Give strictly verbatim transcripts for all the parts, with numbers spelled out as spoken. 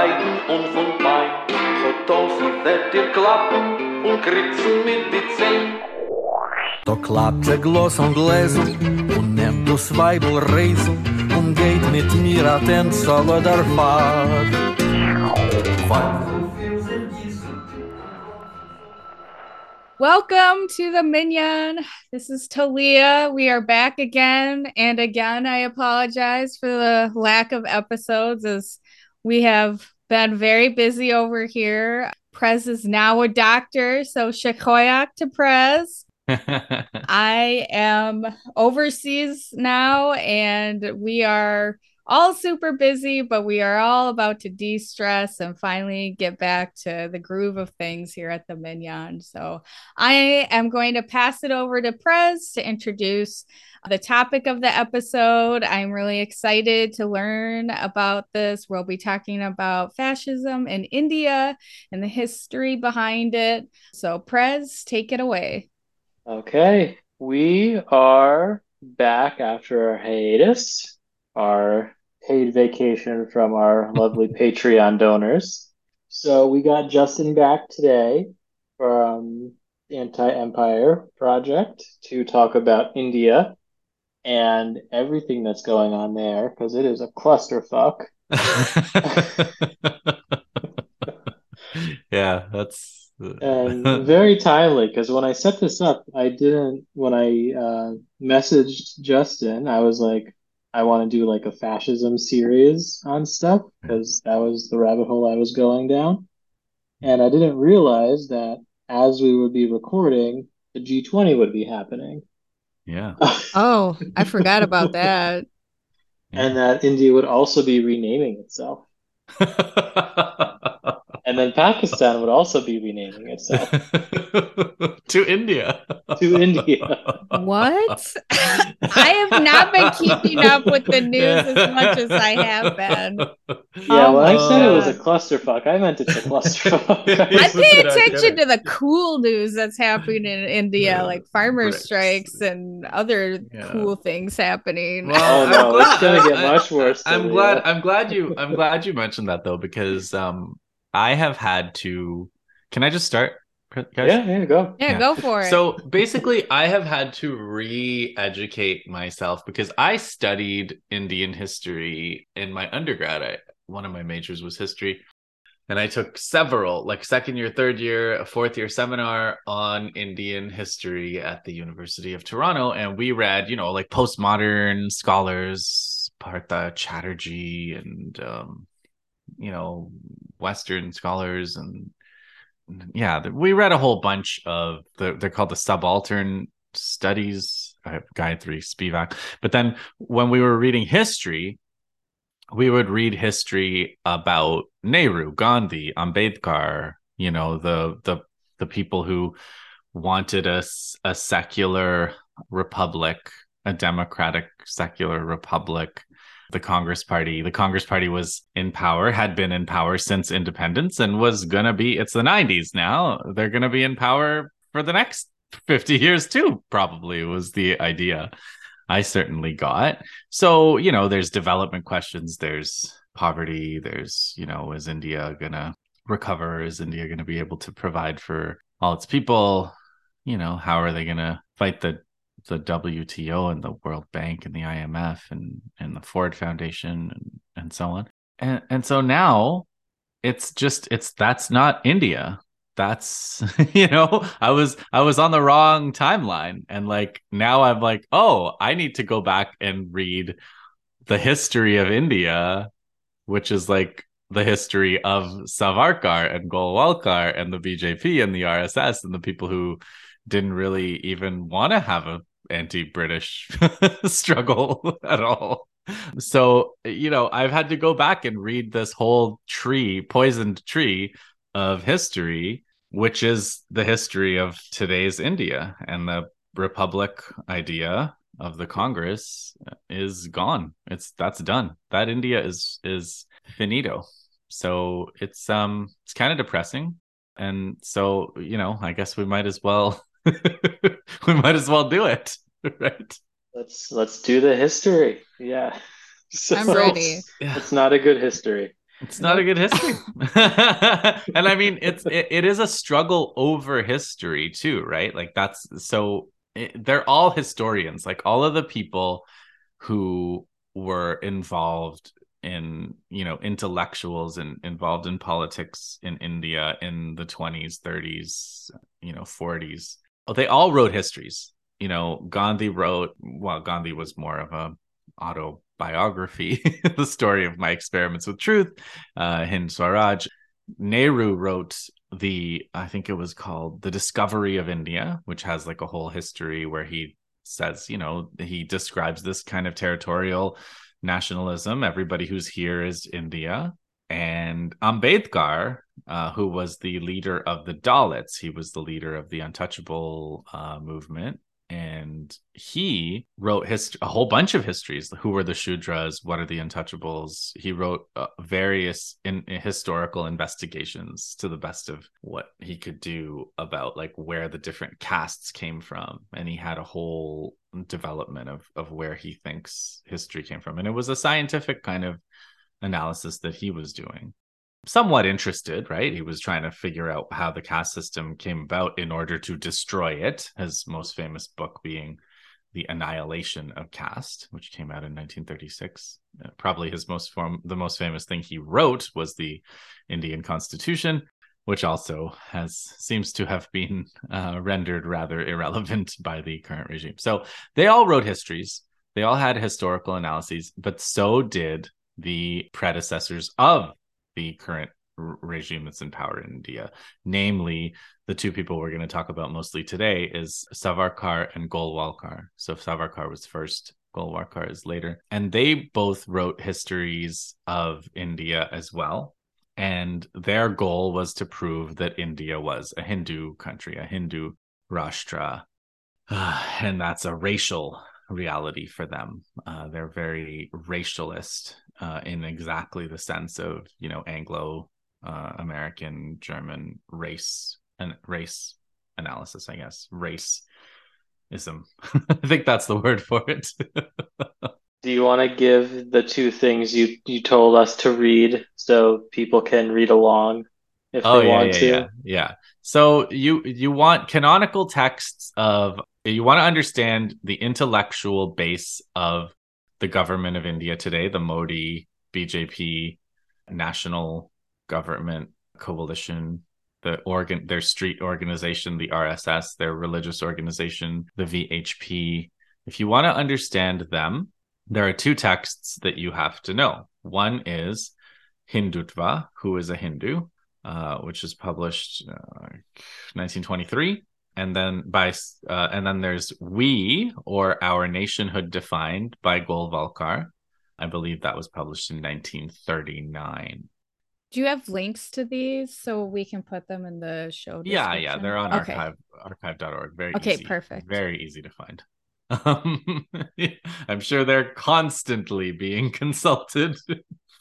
Leid und von Bein, so tausend wird dir klappen und kriegst mit die Zehn. Da klappt der Gloss und Gläsel und nimmt du zwei Bullreisel und geht mit mir an den Solo der Fahrt. Welcome to the Minion. This is Talia. We are back again. And again, I apologize for the lack of episodes as we have been very busy over here. Prez is now a doctor, so shakoyak to Prez. I am overseas now, and we are all super busy, but we are all about to de-stress and finally get back to the groove of things here at the Minion. So I am going to pass it over to Prez to introduce the topic of the episode. I'm really excited to learn about this. We'll be talking about fascism in India and the history behind it. So Prez, take it away. Okay, we are back after our hiatus, our paid vacation from our lovely Patreon donors. So we got Justin back today from the Anti-Empire Project to talk about India and everything that's going on there, because it is a clusterfuck. Yeah, that's and very timely, because when I set this up, I didn't when I uh, messaged Justin, I was like, I want to do like a fascism series on stuff, because that was the rabbit hole I was going down. And I didn't realize that as we would be recording, the G twenty would be happening. Yeah. Oh, I forgot about that. And that India would also be renaming itself. And then Pakistan would also be renaming itself. To India. To India. What? I have not been keeping up with the news yeah. as much as I have been. Yeah, oh well, I said God. It was a clusterfuck. I meant it's a clusterfuck. I pay attention to the cool news that's happening in India, yeah. like farmer Bricks. strikes and other yeah. cool things happening. Well, oh no, glad, it's gonna get much worse. I'm than glad. I'm glad you. I'm glad you mentioned that though, because um, I have had to. Can I just start? Guys? Yeah, yeah, go. Yeah, yeah, go for it. So basically, I have had to re-educate myself because I studied Indian history in my undergrad. I, one of my majors was history. And I took several, like second year, third year, a fourth year seminar on Indian history at the University of Toronto. And we read, you know, like postmodern scholars, Partha Chatterjee and, um, you know, Western scholars and yeah, we read a whole bunch of the, they're called the subaltern studies, uh, Gayatri Spivak. But then when we were reading history, we would read history about Nehru, Gandhi, Ambedkar, you know, the the the people who wanted a, a secular republic, a democratic secular republic. The Congress Party. The Congress Party was in power, had been in power since independence, and was going to be, it's the nineties now, they're going to be in power for the next fifty years too, probably was the idea I certainly got. So, you know, there's development questions, there's poverty, there's, you know, is India going to recover? Is India going to be able to provide for all its people? You know, how are they going to fight the the W T O and the World Bank and the I M F and, and the Ford Foundation and, and so on. And and so now it's just, it's, that's not India. That's, you know, I was, I was on the wrong timeline. And like, now I'm like, oh, I need to go back and read the history of India, which is like the history of Savarkar and Golwalkar and the B J P and the R S S and the people who didn't really even want to have a anti-British struggle at all. So, you know, I've had to go back and read this whole tree, poisoned tree of history, which is the history of today's India. And the republic idea of the Congress is gone. It's that's done. That India is is finito. So it's um it's kind of depressing. And so, you know, I guess we might as well we might as well do it, right? Let's let's do the history. Yeah, so I'm ready. It's, yeah. it's not a good history. It's not a good history. And I mean, it's it, it is a struggle over history too, right? Like that's so it, they're all historians, like all of the people who were involved in, you know, intellectuals and involved in politics in India in the twenties, thirties, you know, forties. They all wrote histories. You know, Gandhi wrote, well, Gandhi was more of a autobiography, The Story of My Experiments with Truth, uh, Hind Swaraj. Nehru wrote the, I think it was called The Discovery of India, which has like a whole history where he says, you know, he describes this kind of territorial nationalism. Everybody who's here is India. And Ambedkar, uh, who was the leader of the Dalits, he was the leader of the untouchable uh, movement. And he wrote hist- a whole bunch of histories. Who were the Shudras? What are the untouchables? He wrote uh, various in- historical investigations to the best of what he could do about like where the different castes came from. And he had a whole development of, of where he thinks history came from. And it was a scientific kind of analysis that he was doing. Somewhat interested, right? He was trying to figure out how the caste system came about in order to destroy it. His most famous book being The Annihilation of Caste, which came out in nineteen thirty-six. Probably his most form, the most famous thing he wrote was the Indian Constitution, which also has seems to have been uh, rendered rather irrelevant by the current regime. So they all wrote histories. They all had historical analyses, but so did the predecessors of the current regime that's in power in India. Namely, the two people we're going to talk about mostly today is Savarkar and Golwalkar. So Savarkar was first, Golwalkar is later. And they both wrote histories of India as well. And their goal was to prove that India was a Hindu country, a Hindu Rashtra. And that's a racial reality for them. Uh, they're very racialist uh, in exactly the sense of, you know, Anglo uh, American, German race and race analysis, I guess. Racism. I think that's the word for it. Do you want to give the two things you, you told us to read so people can read along if oh, they yeah, want yeah, to? Yeah. yeah. So you you want canonical texts of You want to understand the intellectual base of the government of India today, the Modi, B J P, national government coalition, the organ, their street organization, the R S S, their religious organization, the V H P. If you want to understand them, there are two texts that you have to know. One is Hindutva, Who is a Hindu, uh, which is published uh, nineteen twenty-three. And then by uh, and then there's We, or Our Nationhood Defined, by Golwalkar. I believe that was published in nineteen thirty-nine. Do you have links to these so we can put them in the show description? Yeah, yeah, they're on okay. archive archive dot org. Very okay, easy. Perfect. Very easy to find. Um, I'm sure they're constantly being consulted.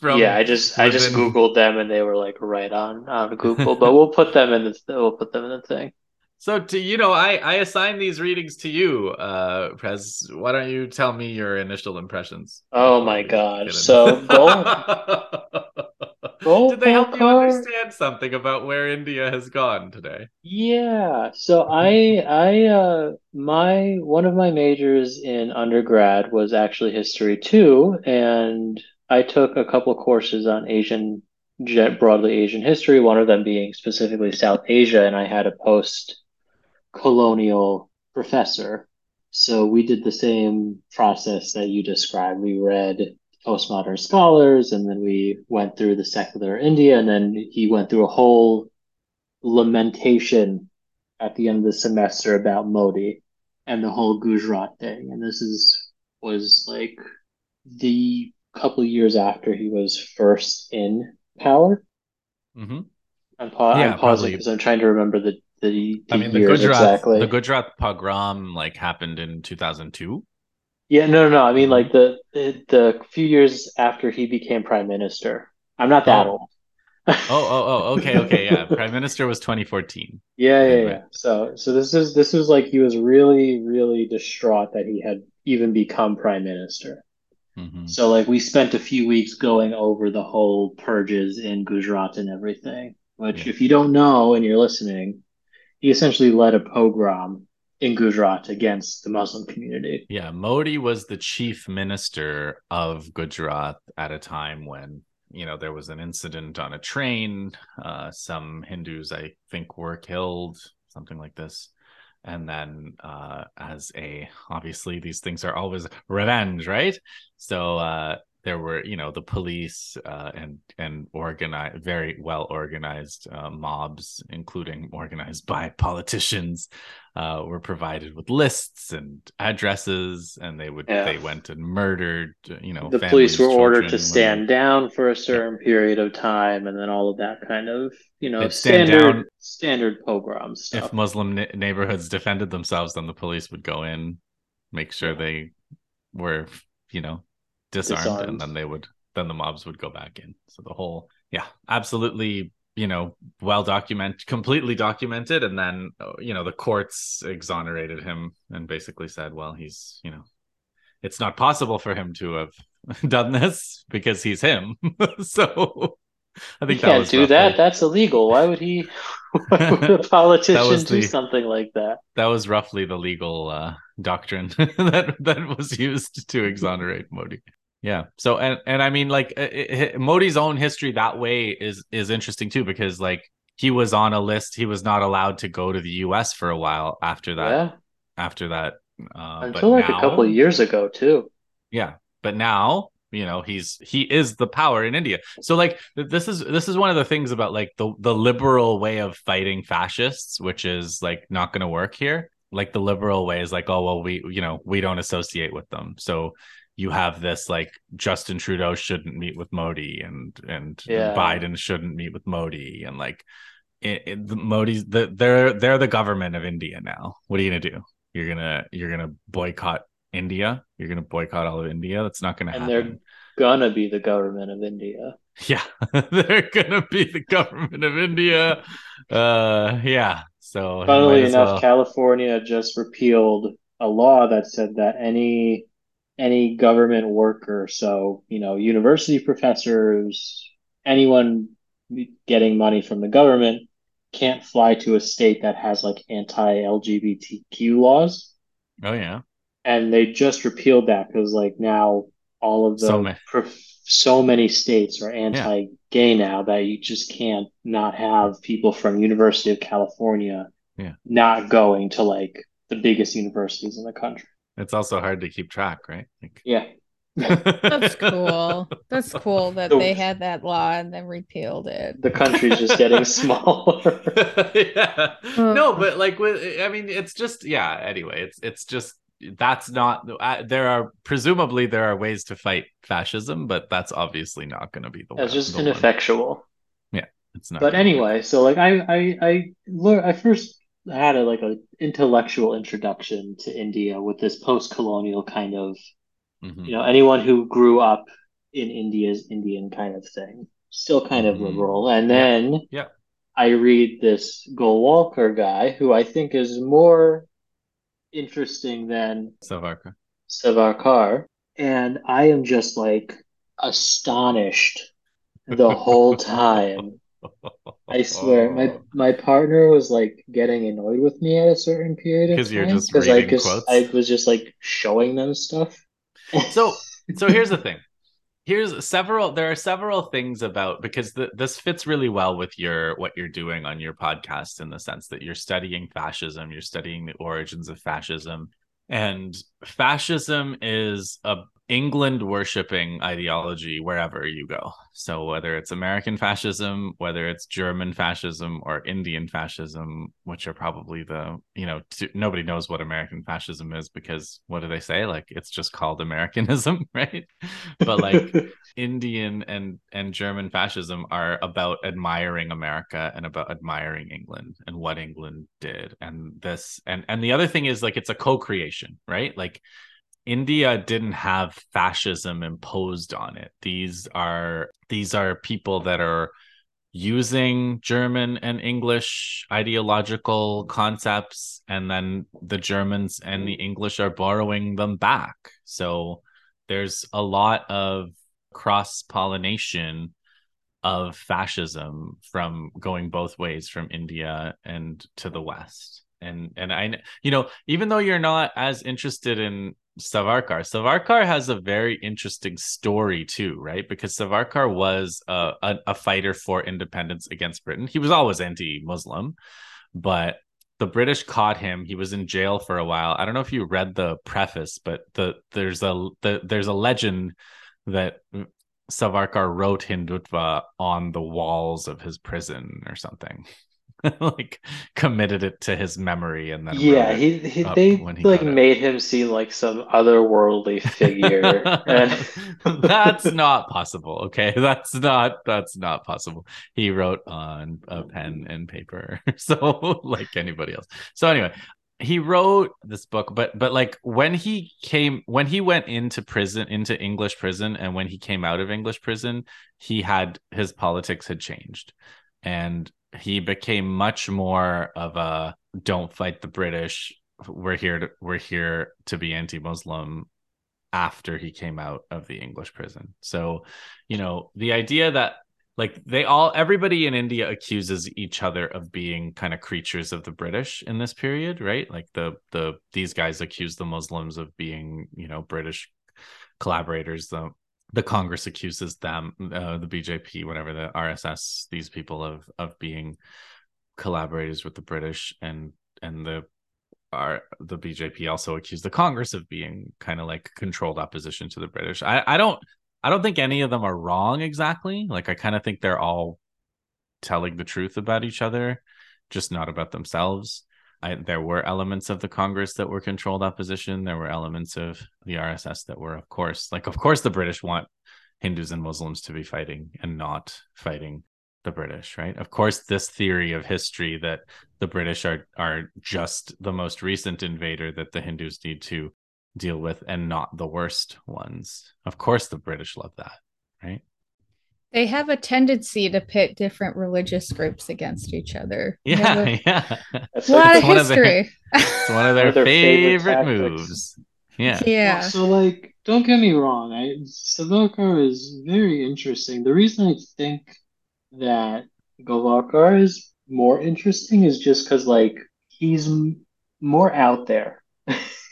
From yeah, I just within... I just googled them and they were like right on on Google, but we'll put them in the we'll put them in the thing. So, to, you know, I, I assign these readings to you, uh, Prez. Why don't you tell me your initial impressions? Oh, my gosh. So, Gol- did they help you understand something about where India has gone today? Yeah. So, I, I, uh, my, one of my majors in undergrad was actually history too. And I took a couple of courses on Asian, broadly Asian history, one of them being specifically South Asia. And I had a post colonial professor. So we did the same process that you described. We read postmodern scholars, and then we went through the secular India, and then he went through a whole lamentation at the end of the semester about Modi and the whole Gujarat thing. And this is was like the couple years after he was first in power. Mm-hmm. I'm, pa- yeah, I'm pausing because I'm trying to remember the the, the I mean, years the Gujarat, exactly. The Gujarat pogrom like happened in two thousand two. Yeah, no, no, no. I mean, like the, the the few years after he became prime minister. I'm not that oh. old. oh, oh, oh. Okay, okay, yeah. Prime minister was twenty fourteen. Yeah, yeah, anyway. yeah. So, so this is this was like he was really, really distraught that he had even become prime minister. Mm-hmm. So like we spent a few weeks going over the whole purges in Gujarat and everything, which yeah. if you don't know and you're listening, he essentially led a pogrom in Gujarat against the Muslim community. Yeah, Modi was the chief minister of Gujarat at a time when, you know, there was an incident on a train. Uh, some Hindus, I think, were killed, something like this. And then uh, as a, obviously, these things are always revenge, right? So uh, there were, you know, the police uh, and and organized, very well organized uh, mobs, including organized by politicians, uh, were provided with lists and addresses, and they would yeah. they went and murdered, you know, the police were ordered to women. stand down for a certain yeah. period of time, and then all of that kind of, you know, stand standard down. standard pogrom stuff. If Muslim na- neighborhoods defended themselves, then the police would go in, make sure they were, you know, disarmed, disarmed, and then they would, then the mobs would go back in. So the whole, yeah, absolutely, you know, well documented, completely documented. And then, you know, the courts exonerated him and basically said, well, he's, you know, it's not possible for him to have done this because he's him. So I think he that can't was do roughly... that. That's illegal. Why would he? Why would a politician the, do something like that? That was roughly the legal uh, doctrine that that was used to exonerate Modi. Yeah. So and and I mean, like it, it, Modi's own history that way is is interesting too, because like he was on a list. He was not allowed to go to the U S for a while after that. Yeah. After that, uh, until but like now, a couple of years ago too. Yeah, but now, you know, he's he is the power in India. So like this is this is one of the things about like the, the liberal way of fighting fascists, which is like not going to work here. Like the liberal way is like, oh, well, we, you know, we don't associate with them. So you have this like Justin Trudeau shouldn't meet with Modi and and yeah. Biden shouldn't meet with Modi. And like it, it, the Modi's the, they're they're the government of India now. What are you going to do? You're going to you're going to boycott India? You're going to boycott all of India? That's not going to happen. And they're going to be the government of India. Yeah, they're going to be the government of India. Uh, yeah. So funnily enough, well... California just repealed a law that said that any any government worker, so, you know, university professors, anyone getting money from the government can't fly to a state that has like anti-L G B T Q laws. Oh, yeah. And they just repealed that because, like, now all of the so, ma- prof- so many states are anti-gay yeah. now that you just can't not have people from University of California yeah. not going to like the biggest universities in the country. It's also hard to keep track, right? Like... Yeah, that's cool. That's cool that they had that law and then repealed it. The country's just getting smaller. yeah. No, but like, with I mean, it's just yeah. Anyway, it's it's just. That's not uh, there are presumably there are ways to fight fascism, but that's obviously not going to be the one. It's just ineffectual. Yeah, it's not. But anyway, so like I I I learned, I first had a like an intellectual introduction to India with this post-colonial kind of mm-hmm. you know, anyone who grew up in India's Indian kind of thing, still kind of mm-hmm. liberal, and then yeah. yeah, I read this Golwalkar guy who I think is more interesting than Savarkar. Savarkar, and I am just like astonished the whole time. I swear, my my partner was like getting annoyed with me at a certain period of time because I just I was just like showing them stuff. So, so here's the thing. Here's several. There are several things about because the, this fits really well with your what you're doing on your podcast in the sense that you're studying fascism, you're studying the origins of fascism, and fascism is a England worshipping ideology wherever you go. So whether it's American fascism, whether it's German fascism or Indian fascism, which are probably the, you know, t- nobody knows what American fascism is because what do they say? Like, it's just called Americanism, right? But like Indian and, and German fascism are about admiring America and about admiring England and what England did. And this, and, and the other thing is like, it's a co-creation, right? Like, India didn't have fascism imposed on it. These are these are people that are using German and English ideological concepts, and then the Germans and the English are borrowing them back. So There's a lot of cross-pollination of fascism from going both ways, from India and to the West. And and I, you know, even though you're not as interested in Savarkar, Savarkar has a very interesting story too, right? Because Savarkar was a, a, a fighter for independence against Britain. He was always anti-Muslim, but the British caught him. He was in jail for a while. I don't know if you read the preface, but the there's a the, there's a legend that Savarkar wrote Hindutva on the walls of his prison or something. Like committed it to his memory, and then yeah, he, he they he like made him seem like some otherworldly figure. And... that's not possible. Okay, that's not that's not possible. He wrote on a pen and paper, so like anybody else. So anyway, he wrote this book, but but like when he came, when he went into prison, into English prison, and when he came out of English prison, he had his politics had changed, and he became much more of a don't fight the British, we're here to, we're here to be anti-Muslim after he came out of the English prison. So, you know, the idea that like they all, everybody in India accuses each other of being kind of creatures of the British in this period, right? Like the, the, these guys accuse the Muslims of being, you know, British collaborators, the The Congress accuses them, uh, the B J P, whatever, the R S S, these people of of being collaborators with the British, and and the are the B J P also accused the Congress of being kind of like controlled opposition to the British. I, I don't I don't think any of them are wrong exactly. Like I kind of think they're all telling the truth about each other, just not about themselves. I, there were elements of the Congress that were controlled opposition. There were elements of the R S S that were, of course, like, of course, the British want Hindus and Muslims to be fighting and not fighting the British, right? Of course, this theory of history that the British are are just the most recent invader that the Hindus need to deal with and not the worst ones. Of course, the British love that, right? They have a tendency to pit different religious groups against each other. Yeah, a, yeah. That's a lot of history. It's one of their, one of their favorite, favorite moves. Yeah. Yeah. So, like, don't get me wrong. I, Savarkar is very interesting. The reason I think that Golwalkar is more interesting is just because, like, he's m- more out there.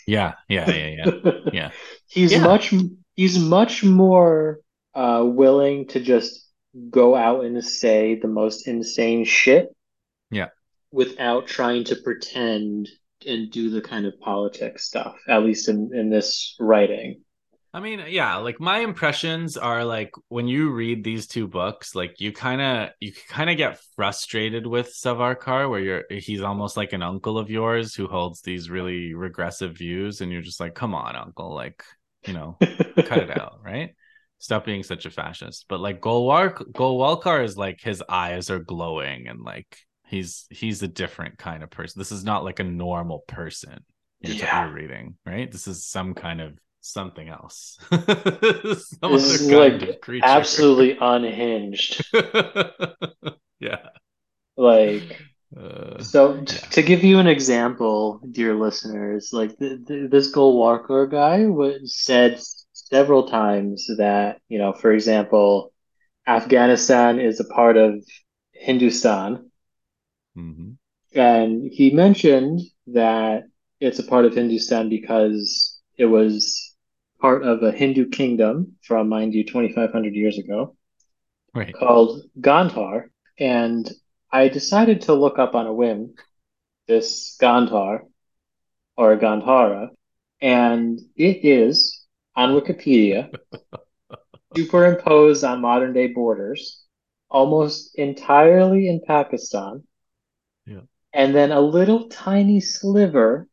Yeah, yeah, yeah, yeah. Yeah. He's yeah. much. He's much more. Uh, willing to just go out and say the most insane shit, yeah, without trying to pretend and do the kind of politics stuff. At least in, in this writing. I mean, yeah, like my impressions are like when you read these two books, like you kind of you kind of get frustrated with Savarkar, where you're he's almost like an uncle of yours who holds these really regressive views, and you're just like, come on, uncle, like you know, cut it out, right? Stop being such a fascist. But like Golwalkar, Golwalkar is like his eyes are glowing and like he's he's a different kind of person. This is not like a normal person you're, yeah. you're reading, right? This is some kind of something else. some this other is kind like of creature. Absolutely unhinged. Yeah. Like uh, so yeah. T- to give you an example, dear listeners, like th- th- this Golwalkar guy was said several times that, you know, for example, Afghanistan is a part of Hindustan. Mm-hmm. And he mentioned that it's a part of Hindustan because it was part of a Hindu kingdom from, mind you, twenty-five hundred years ago, right, called Gandhar. And I decided to look up on a whim this Gandhar or Gandhara, and it is on Wikipedia, superimposed on modern-day borders, almost entirely in Pakistan, yeah, and then a little tiny sliver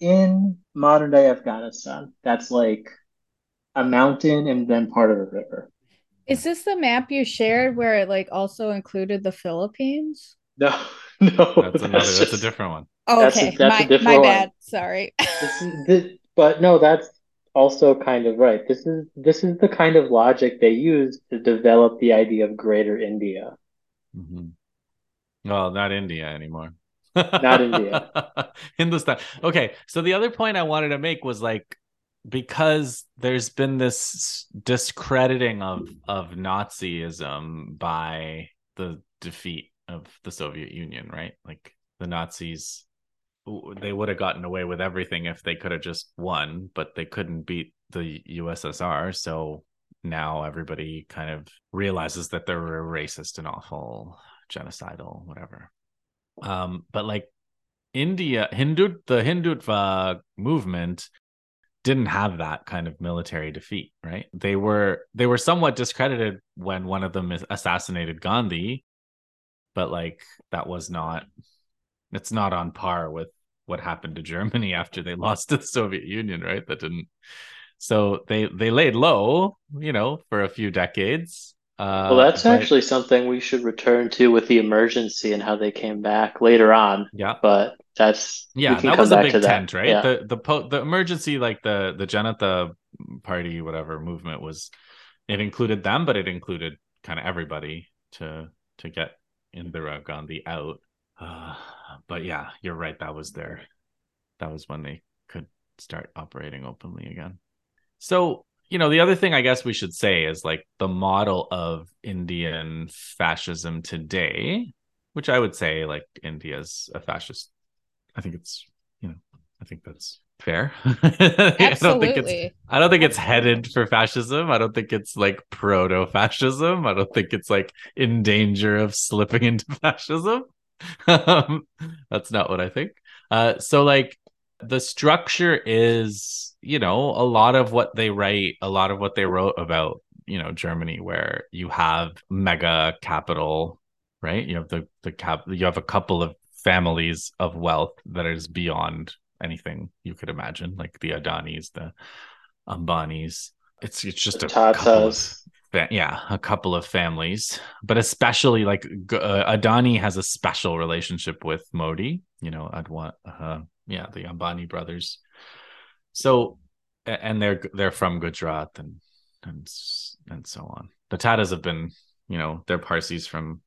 in modern-day Afghanistan. That's like a mountain and then part of a river. Is this the map you shared where it like also included the Philippines? No, no. That's, another, that's, that's just, a different one. Oh, okay, that's a, that's my, a different my bad. One. Sorry. This is, this, but no, that's also kind of right. This is this is the kind of logic they use to develop the idea of Greater India. Mm-hmm. Well, not India anymore. Not India. Hindustan. Okay, so the other point I wanted to make was like because there's been this discrediting of of Nazism by the defeat of the Soviet Union, right? Like the Nazis, they would have gotten away with everything if they could have just won, but they couldn't beat the U S S R. So now everybody kind of realizes that they're racist and awful, genocidal, whatever. Um, but like India, Hindu, the Hindutva movement didn't have that kind of military defeat, right? They were they were somewhat discredited when one of them assassinated Gandhi, but like that was not, it's not on par with what happened to Germany after they lost to the Soviet Union, right? That didn't. So they they laid low, you know, for a few decades. Uh, well, that's but... actually something we should return to with the emergency and how they came back later on. Yeah, but that's yeah, that was a big tent, that. right? Yeah. The the po- the emergency, like the the Janata Party, whatever movement was, it included them, but it included kind of everybody to to get Indira Gandhi out. Uh, but yeah, you're right. That was their, that was when they could start operating openly again. So, you know, the other thing I guess we should say is like the model of Indian fascism today, which I would say like India's a fascist. I think it's, you know, I think that's fair. Absolutely. I don't think it's, I don't think it's headed for fascism. I don't think it's like proto-fascism. I don't think it's like in danger of slipping into fascism. Um, that's not what I think. Uh, so like the structure is, you know, a lot of what they write, a lot of what they wrote about, you know, Germany, where you have mega capital, right? You have the the cap, you have a couple of families of wealth that is beyond anything you could imagine, like the Adanis, the Ambanis. It's it's just the a Tatas. Yeah, a couple of families, but especially like uh, Adani has a special relationship with Modi, you know, Adwa, uh, yeah, the Ambani brothers. So, and they're they're from Gujarat and and and so on. The Tatas have been, you know, they're Parsis from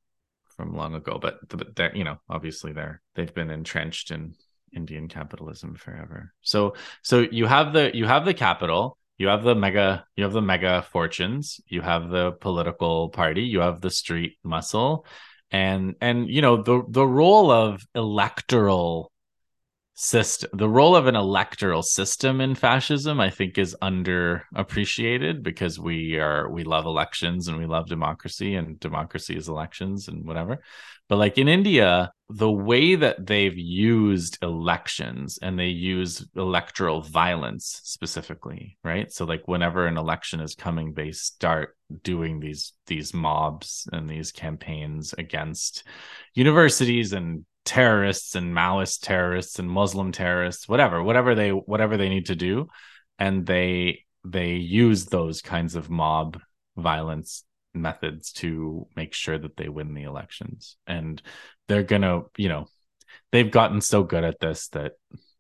from long ago, but but they're, you know, obviously they're they've been entrenched in Indian capitalism forever. So so you have the you have the capital. You have the mega, you have the mega fortunes, you have the political party, you have the street muscle, and and you know the the role of electoral system, the role of an electoral system in fascism, I think, is underappreciated because we are we love elections and we love democracy, and democracy is elections and whatever. But like in India, the way that they've used elections, and they use electoral violence specifically, right? So like whenever an election is coming, they start doing these these mobs and these campaigns against universities and terrorists and Maoist terrorists and Muslim terrorists, whatever, whatever they whatever they need to do. And they they use those kinds of mob violence methods to make sure that they win the elections. And they're gonna, you know, they've gotten so good at this that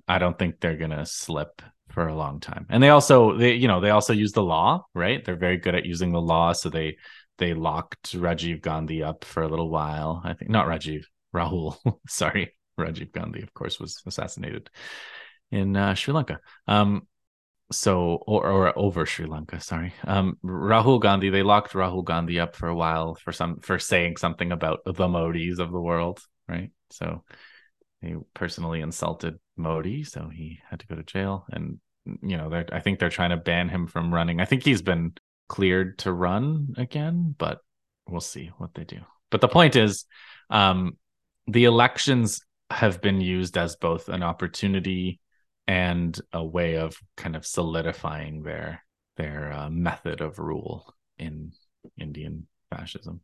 I don't think they're gonna slip for a long time. And they also they you know they also use the law, right? They're very good at using the law. So they they locked Rajiv Gandhi up for a little while. I think not Rajiv Rahul sorry Rajiv Gandhi, of course, was assassinated in uh, Sri Lanka. um So, or, or over Sri Lanka, sorry. Um, Rahul Gandhi, they locked Rahul Gandhi up for a while for some for saying something about the Modis of the world, right? So he personally insulted Modi, so he had to go to jail. And you know, I think they're trying to ban him from running. I think he's been cleared to run again, but we'll see what they do. But the point is, um, the elections have been used as both an opportunity and a way of kind of solidifying their their uh, method of rule in Indian fascism.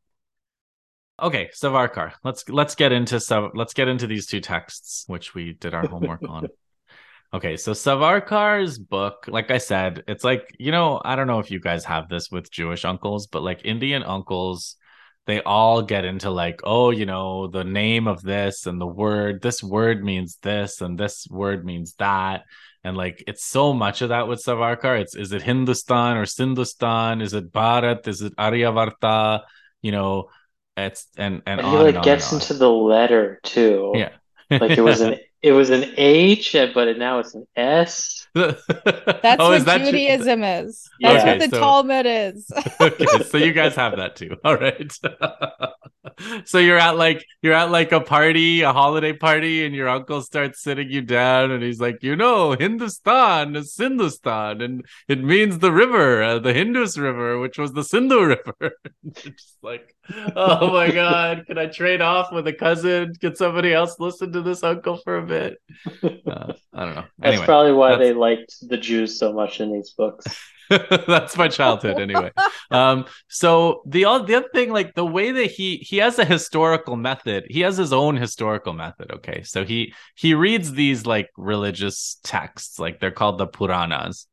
Okay, Savarkar. Let's let's get into so let's get into these two texts, which we did our homework on. Okay, so Savarkar's book, like I said, it's like, you know, I don't know if you guys have this with Jewish uncles, but like Indian uncles, they all get into like, oh, you know, the name of this and the word, this word means this and this word means that. And like, it's so much of that with Savarkar. It's, is it Hindustan or Sindustan? Is it Bharat? Is it Aryavarta? You know, it's, and, and, and he on like and on gets and on. into the letter too. Yeah. Like it was an It was an H, but now it's an S. That's oh, what that Judaism ju- is. That's okay, what the so, Talmud is. Okay, so you guys have that too. All right. So you're at like you're at like a party, a holiday party, and your uncle starts sitting you down, and he's like, you know, Hindustan is Sindustan, and it means the river, uh, the Hindus River, which was the Sindhu River. Just like, oh my God, can I trade off with a cousin? Can somebody else listen to this uncle for a bit? It. Uh, I don't know. Anyway, that's probably why that's... they liked the Jews so much in these books. That's my childhood anyway. Um, so the, the other thing, like the way that he, he has a historical method, he has his own historical method. Okay. So he, he reads these like religious texts, like they're called the Puranas.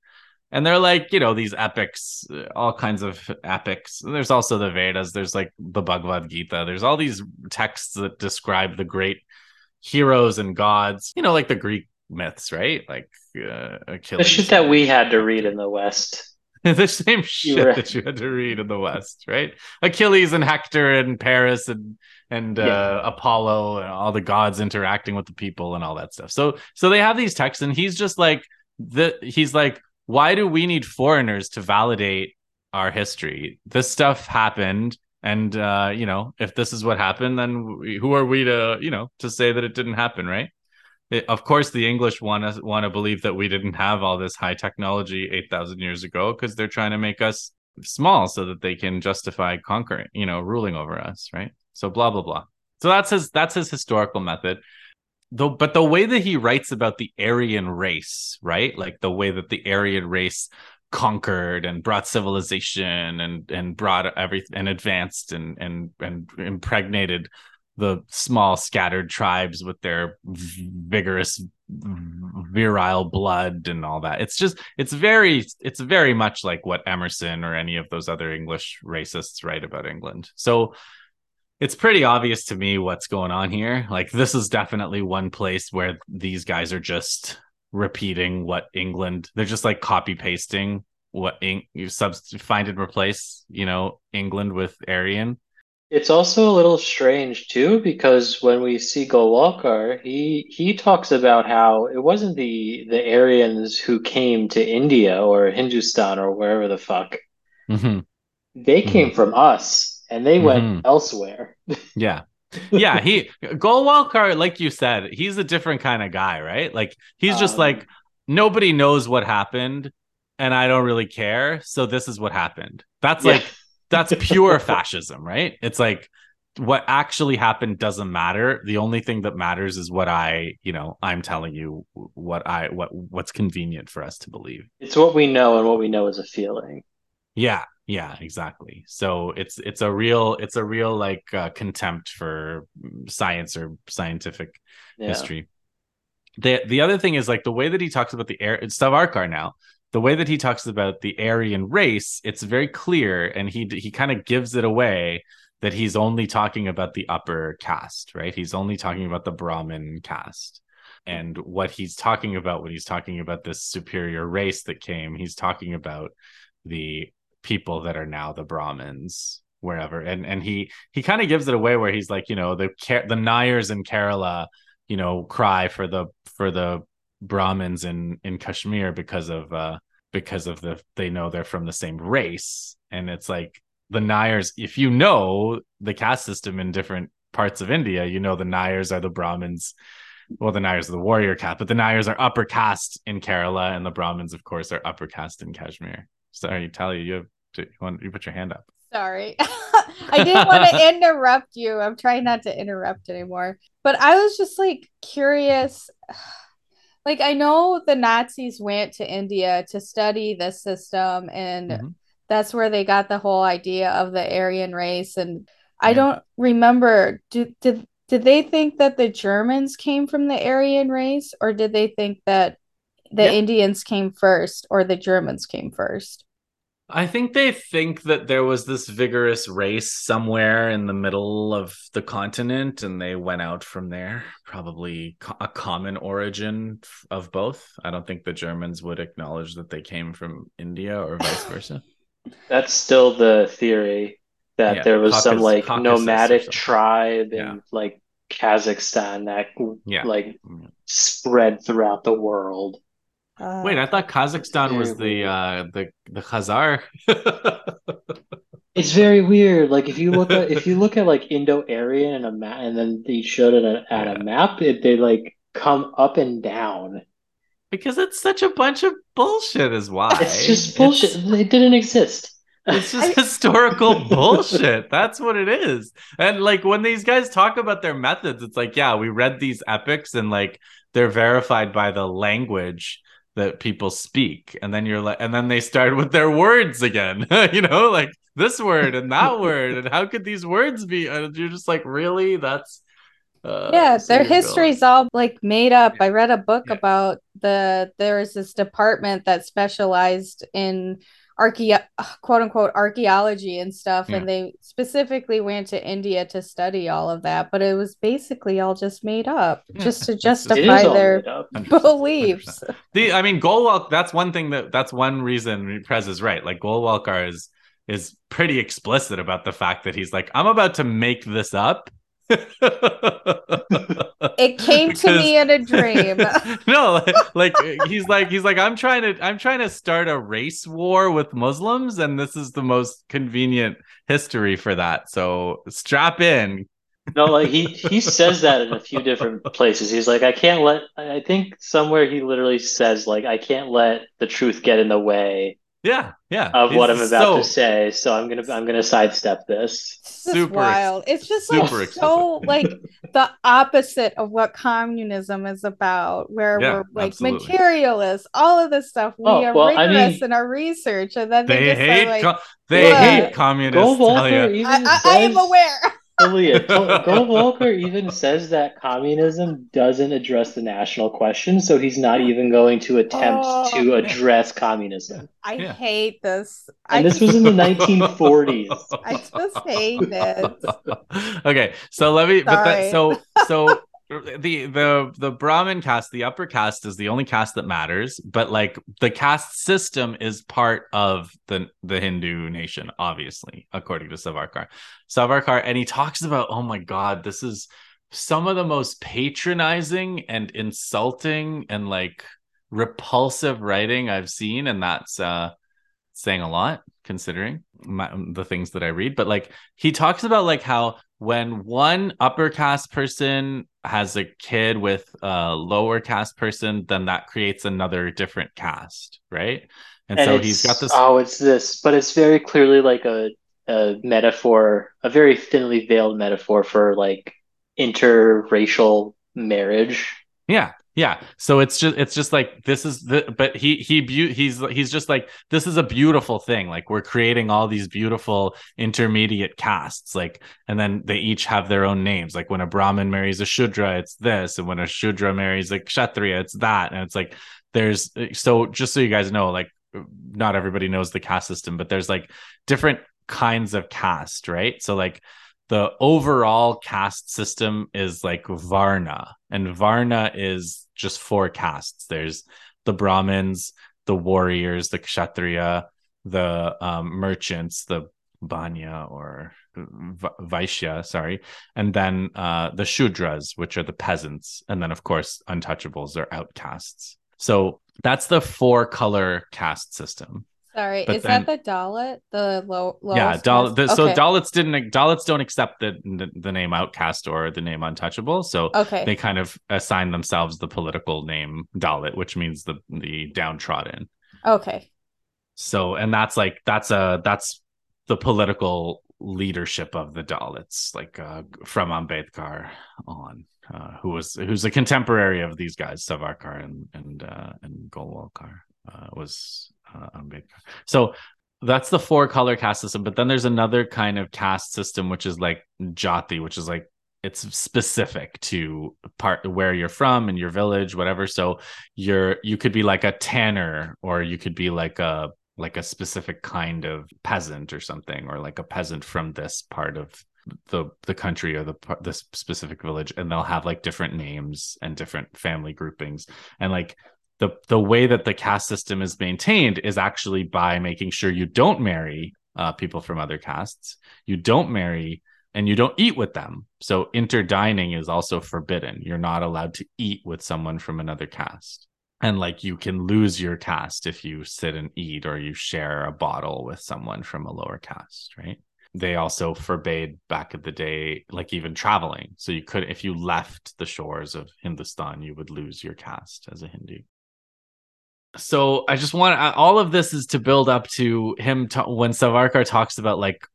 And they're like, you know, these epics, all kinds of epics. And there's also the Vedas. There's like the Bhagavad Gita. There's all these texts that describe the great heroes and gods, you know, like the Greek myths, right? Like uh, Achilles. The shit that we had to read in the West. The same shit you were... that you had to read in the West, right? Achilles and Hector and Paris and and yeah. uh, Apollo and all the gods interacting with the people and all that stuff. So so they have these texts, and he's just like the he's like, why do we need foreigners to validate our history? This stuff happened. And, uh, you know, if this is what happened, then we, who are we to, you know, to say that it didn't happen, right? It, of course, the English want to want to believe that we didn't have all this high technology eight thousand years ago because they're trying to make us small so that they can justify conquering, you know, ruling over us, right? So blah, blah, blah. So that's his that's his historical method. Though, but the way that he writes about the Aryan race, right? Like the way that the Aryan race conquered and brought civilization and and brought everything and advanced and and and impregnated the small scattered tribes with their vigorous virile blood and all that. It's just it's very it's very much like what Emerson or any of those other English racists write about England. So it's pretty obvious to me what's going on here. Like this is definitely one place where these guys are just repeating what England, they're just like copy pasting what Eng- you substitute, find and replace, you know, England with Aryan. It's also a little strange too, because when we see Golwalkar, he he talks about how it wasn't the the Aryans who came to India or Hindustan or wherever the fuck. Mm-hmm. They came mm-hmm. from us, and they mm-hmm. went elsewhere. Yeah. Yeah, he Golwalkar, like you said, he's a different kind of guy, right? Like he's just um, like nobody knows what happened, and I don't really care. So this is what happened. That's yeah. like that's pure fascism, right? It's like what actually happened doesn't matter. The only thing that matters is what I, you know, I'm telling you what I what what's convenient for us to believe. It's what we know, and what we know is a feeling. Yeah. Yeah, exactly. So it's it's a real it's a real like uh, contempt for science or scientific yeah. history. The the other thing is like the way that he talks about the Ar- Savarkar now, the way that he talks about the Aryan race, it's very clear, and he he kind of gives it away that he's only talking about the upper caste, right? He's only talking about the Brahmin caste. And what he's talking about when he's talking about this superior race that came, he's talking about the people that are now the Brahmins wherever, and and he he kind of gives it away where he's like, you know, the the Nairs in Kerala, you know, cry for the for the Brahmins in in Kashmir because of uh because of the they know they're from the same race. And it's like the Nairs, if you know the caste system in different parts of India, you know the Nairs are the Brahmins. Well, the Nairs are the warrior caste, but the Nairs are upper caste in Kerala, and the Brahmins, of course, are upper caste in Kashmir. Sorry, Talia, you have to, you, want, you put your hand up. Sorry. I didn't want to interrupt you. I'm trying not to interrupt anymore. But I was just like curious. Like, I know the Nazis went to India to study this system, and mm-hmm. that's where they got the whole idea of the Aryan race. And yeah. I don't remember, do, did, did they think that the Germans came from the Aryan race, or did they think that The yep. Indians came first, or the Germans came first? I think they think that there was this vigorous race somewhere in the middle of the continent, and they went out from there. Probably a common origin of both. I don't think the Germans would acknowledge that they came from India, or vice versa. That's still the theory, that yeah, there was Caucus, some like Caucasus nomadic tribe in yeah. like Kazakhstan that yeah. like yeah. spread throughout the world. Uh, Wait, I thought Kazakhstan was the uh, the the Khazar. It's very weird. Like if you look at if you look at like Indo-Aryan and a map, and then they showed it at, at yeah. a map, it, they like come up and down. Because it's such a bunch of bullshit, is why. It's just bullshit. It's, it didn't exist. It's just I... historical bullshit. That's what it is. And like when these guys talk about their methods, it's like, yeah, we read these epics and like they're verified by the language that people speak. And then you're like, and then they start with their words again, you know, like this word and that word. And how could these words be? And you're just like, really? That's. Uh, yeah, their history's all like made up. Yeah. I read a book yeah. about the there was this department that specialized in archae- quote unquote archaeology and stuff, yeah. and they specifically went to India to study all of that. But it was basically all just made up, yeah. just to justify their beliefs. one hundred percent. The I mean, Golwalkar. That's one thing that that's one reason Prez is right. Like Golwalkar is is pretty explicit about the fact that he's like, I'm about to make this up. It came because, to me in a dream. No, like, like he's like he's like I'm trying to I'm trying to start a race war with Muslims, and this is the most convenient history for that. So strap in. No, like he he says that in a few different places. He's like, I can't let. I think somewhere he literally says like, I can't let the truth get in the way. Yeah, yeah. Of what he's I'm about so, to say, so I'm gonna I'm gonna sidestep this. This is super wild. It's just like so excessive. Like the opposite of what communism is about, where yeah, we're like absolutely. materialists, all of this stuff. We oh, are well, rigorous I mean, in our research, and then they, they just hate like, com- they hate communists. Golwalkar even I, I, I am aware. Golwalkar even says that communism doesn't address the national question, so he's not even going to attempt oh, to address communism. I yeah. hate this. And I, this was in the nineteen forties. I just hate it. Okay, so let me. Sorry. But that, so so the the the Brahmin caste, the upper caste, is the only caste that matters. But like the caste system is part of the the Hindu nation, obviously, according to Savarkar. Savarkar, and he talks about, oh my God, this is some of the most patronizing and insulting and like repulsive writing I've seen, and that's uh, saying a lot considering my, the things that I read. But like he talks about like how when one upper caste person has a kid with a lower caste person, then that creates another different caste, right? And, and so he's got this. Oh, it's this, but it's very clearly like a. a metaphor, a very thinly veiled metaphor for like interracial marriage. Yeah. Yeah. So it's just, it's just like, this is the, but he, he, be- he's, he's just like, this is a beautiful thing. Like we're creating all these beautiful intermediate castes, like, and then they each have their own names. Like when a Brahmin marries a Shudra, it's this. And when a Shudra marries a Kshatriya, it's that. And it's like, there's, so just so you guys know, like not everybody knows the caste system, but there's like different kinds of caste, right? So like the overall caste system is like Varna, and Varna is just four castes. There's the Brahmins, the warriors, the Kshatriya, the um, merchants, the Banya or v- Vaishya, sorry, and then uh, the Shudras, which are the peasants, and then of course untouchables or outcasts. So that's the four color caste system. Sorry, but is then, that the Dalit? The low, lowest yeah, Dal- the, okay. So Dalits didn't. Dalits don't accept the, the the name outcast or the name untouchable. So okay. they kind of assign themselves the political name Dalit, which means the the downtrodden. Okay. So and that's like that's a that's the political leadership of the Dalits, like uh, from Ambedkar on, uh, who was who's a contemporary of these guys, Savarkar and and uh, and Golwalkar uh, was. Uh, so that's the four color caste system, but then there's another kind of caste system which is like jati, which is like it's specific to part where you're from and your village, whatever. So you're you could be like a tanner, or you could be like a like a specific kind of peasant or something, or like a peasant from this part of the the country or the this specific village, and they'll have like different names and different family groupings, and like The, the way that the caste system is maintained is actually by making sure you don't marry uh, people from other castes. You don't marry and you don't eat with them. So interdining is also forbidden. You're not allowed to eat with someone from another caste. And like you can lose your caste if you sit and eat or you share a bottle with someone from a lower caste, right? They also forbade back in the day, like even traveling. So you could, if you left the shores of Hindustan, you would lose your caste as a Hindu. So I just want, all of this is to build up to him to, when Savarkar talks about like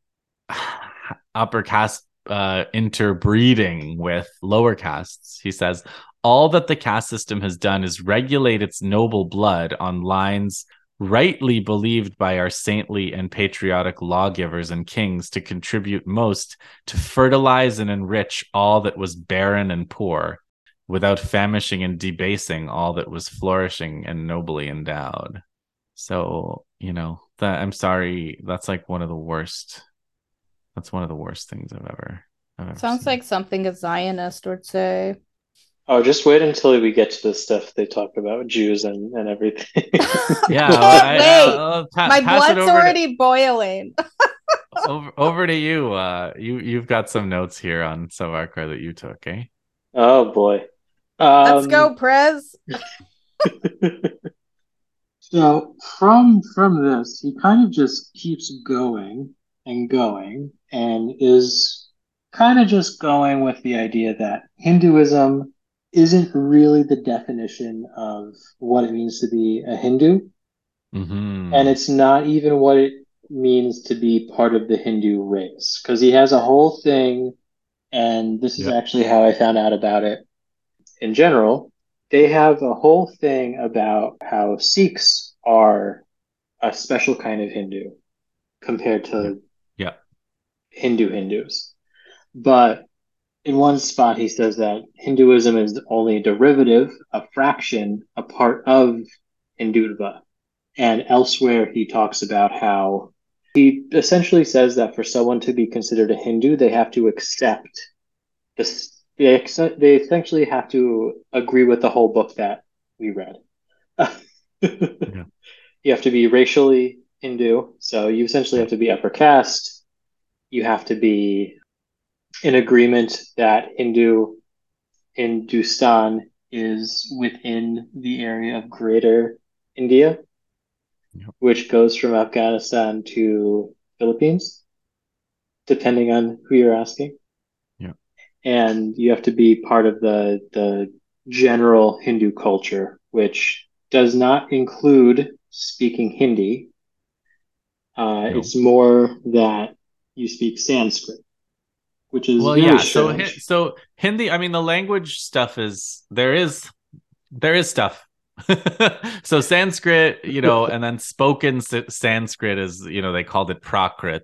upper caste uh, interbreeding with lower castes, he says, all that the caste system has done is regulate its noble blood on lines rightly believed by our saintly and patriotic lawgivers and kings to contribute most to fertilize and enrich all that was barren and poor, without famishing and debasing all that was flourishing and nobly endowed. So, you know, that, I'm sorry, that's like one of the worst. That's one of the worst things I've ever. I've ever Sounds seen. Like something a Zionist would say. Oh, just wait until we get to the stuff they talk about Jews and, and everything. Yeah, well, I, wait. Pa- my blood's already to, boiling. over, over to you. Uh, you you've got some notes here on Savarkar that you took, eh? Oh boy, um, let's go, Prez. So from from this, he kind of just keeps going and going, and is kind of just going with the idea that Hinduism isn't really the definition of what it means to be a Hindu. Mm-hmm. And it's not even what it means to be part of the Hindu race. Because he has a whole thing, and this is yep. actually how I found out about it in general. They have a whole thing about how Sikhs are a special kind of Hindu compared to yep. Hindu Hindus. But in one spot, he says that Hinduism is only a derivative, a fraction, a part of Hindutva. And elsewhere, he talks about how he essentially says that for someone to be considered a Hindu, they have to accept this. They accept, they essentially have to agree with the whole book that we read. Yeah. You have to be racially Hindu. So you essentially have to be upper caste. You have to be in agreement that Hindu Hindustan is within the area of Greater India, yep. which goes from Afghanistan to Philippines, depending on who you're asking. Yep. And you have to be part of the the general Hindu culture, which does not include speaking Hindi. Uh, yep. It's more that you speak Sanskrit. Which is well, really yeah. Strange. So, so Hindi. I mean, the language stuff is there is there is stuff. So Sanskrit, you know, and then spoken Sanskrit is, you know, they called it Prakrit,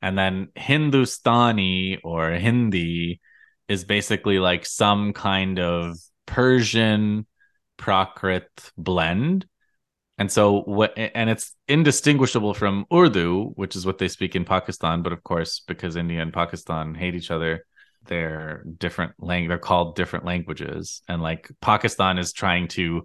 and then Hindustani or Hindi is basically like some kind of Persian Prakrit blend. And so what, and it's indistinguishable from Urdu, which is what they speak in Pakistan. But of course, because India and Pakistan hate each other, they're different lang- They're called different languages. And like Pakistan is trying to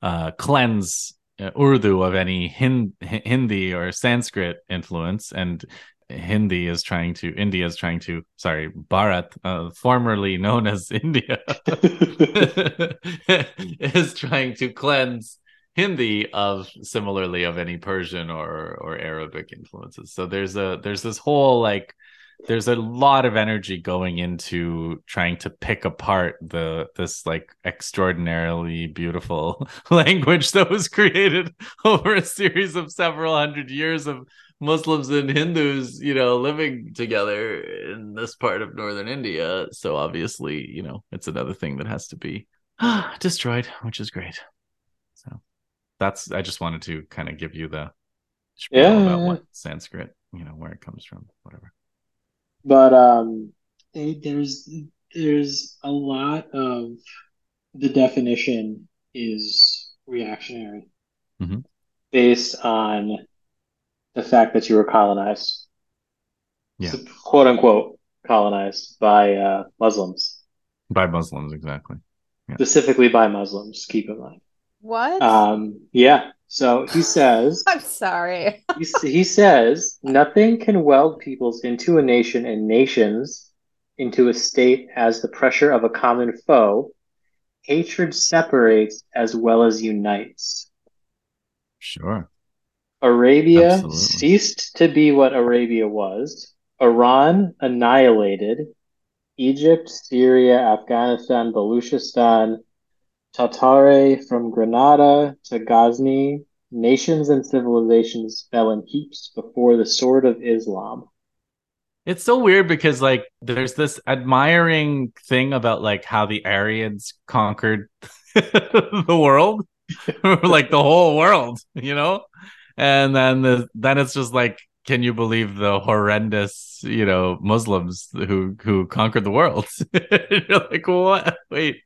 uh, cleanse Urdu of any Hind- Hindi or Sanskrit influence, and Hindi is trying to India is trying to sorry Bharat, uh, formerly known as India, is trying to cleanse Hindi of similarly of any Persian or or Arabic influences. So there's a there's this whole like there's a lot of energy going into trying to pick apart the this like extraordinarily beautiful language that was created over a series of several hundred years of Muslims and Hindus, you know, living together in this part of northern India. So obviously, you know, it's another thing that has to be destroyed, which is great. So That's. I just wanted to kind of give you the spiel yeah. about what Sanskrit, you know, where it comes from, whatever. But um, there's there's a lot of the definition is reactionary, mm-hmm. based on the fact that you were colonized, yeah, so, quote unquote, colonized by uh, Muslims. By Muslims, exactly. Yeah. Specifically by Muslims. Keep in mind. What? Um, yeah, So he says, I'm sorry. he, he says, nothing can weld peoples into a nation and nations into a state as the pressure of a common foe. Hatred separates as well as unites. Sure. Arabia Absolutely. Ceased to be what Arabia was. Iran annihilated. Egypt, Syria, Afghanistan, Baluchistan, Tatare from Granada to Ghazni, nations and civilizations fell in heaps before the sword of Islam. It's so weird because, like, there's this admiring thing about, like, how the Aryans conquered the world, like the whole world, you know? And then the, then it's just like, can you believe the horrendous, you know, Muslims who, who conquered the world? You're like, what? Wait.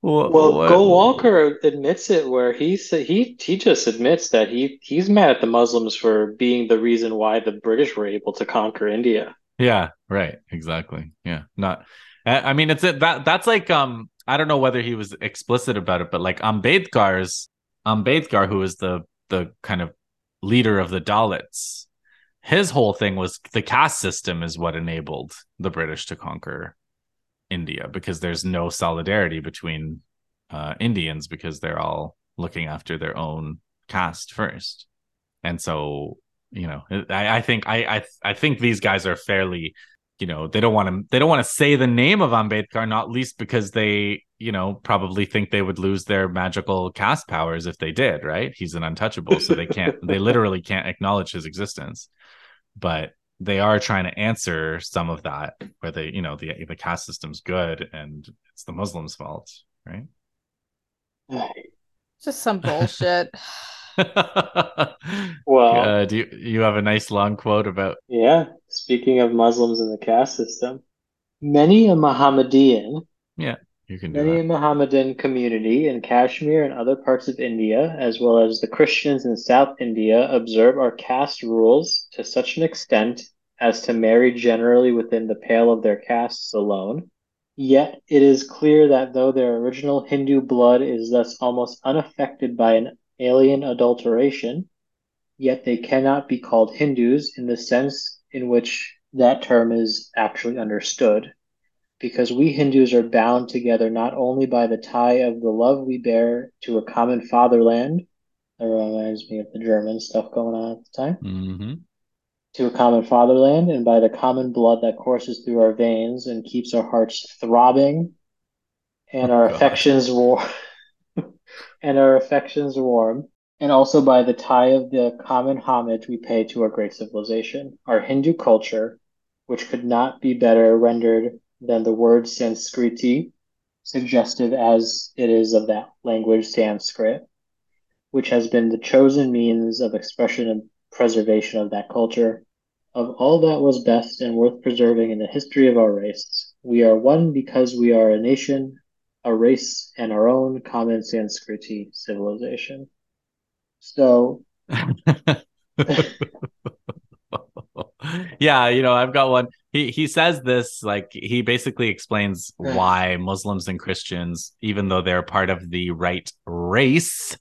What, well, what? Golwalkar admits it, where he said he he just admits that he he's mad at the Muslims for being the reason why the British were able to conquer India. Yeah, right, exactly. Yeah, not. I mean, it's it that that's like um. I don't know whether he was explicit about it, but like Ambedkar's Ambedkar, who is the the kind of leader of the Dalits, his whole thing was the caste system is what enabled the British to conquer India, because there's no solidarity between uh, Indians, because they're all looking after their own caste first. And so, you know, I, I think I, I I think these guys are fairly, you know, they don't want to they don't want to say the name of Ambedkar, not least because they, you know, probably think they would lose their magical caste powers if they did. Right. He's an untouchable. So they can't they literally can't acknowledge his existence. But they are trying to answer some of that, where they, you know, the the caste system's good and it's the Muslims' fault, right? Just some bullshit. Well, uh, do you, you have a nice long quote about? Yeah, speaking of Muslims and the caste system, many a Mohammedan, yeah, you can do many that. a Mohammedan community in Kashmir and other parts of India, as well as the Christians in South India, observe our caste rules to such an extent as to marry generally within the pale of their castes alone. Yet it is clear that though their original Hindu blood is thus almost unaffected by an alien adulteration, yet they cannot be called Hindus in the sense in which that term is actually understood, because we Hindus are bound together not only by the tie of the love we bear to a common fatherland — that reminds me of the German stuff going on at the time — mm-hmm. to a common fatherland, and by the common blood that courses through our veins and keeps our hearts throbbing, and oh, our God. affections warm, and our affections warm, and also by the tie of the common homage we pay to our great civilization, our Hindu culture, which could not be better rendered than the word Sanskriti, suggestive as it is of that language Sanskrit, which has been the chosen means of expression and preservation of that culture. Of all that was best and worth preserving in the history of our race, we are one because we are a nation, a race, and our own common Sanskriti civilization. So yeah, you know, I've got one. He he says this, like, he basically explains why Muslims and Christians, even though they're part of the right race,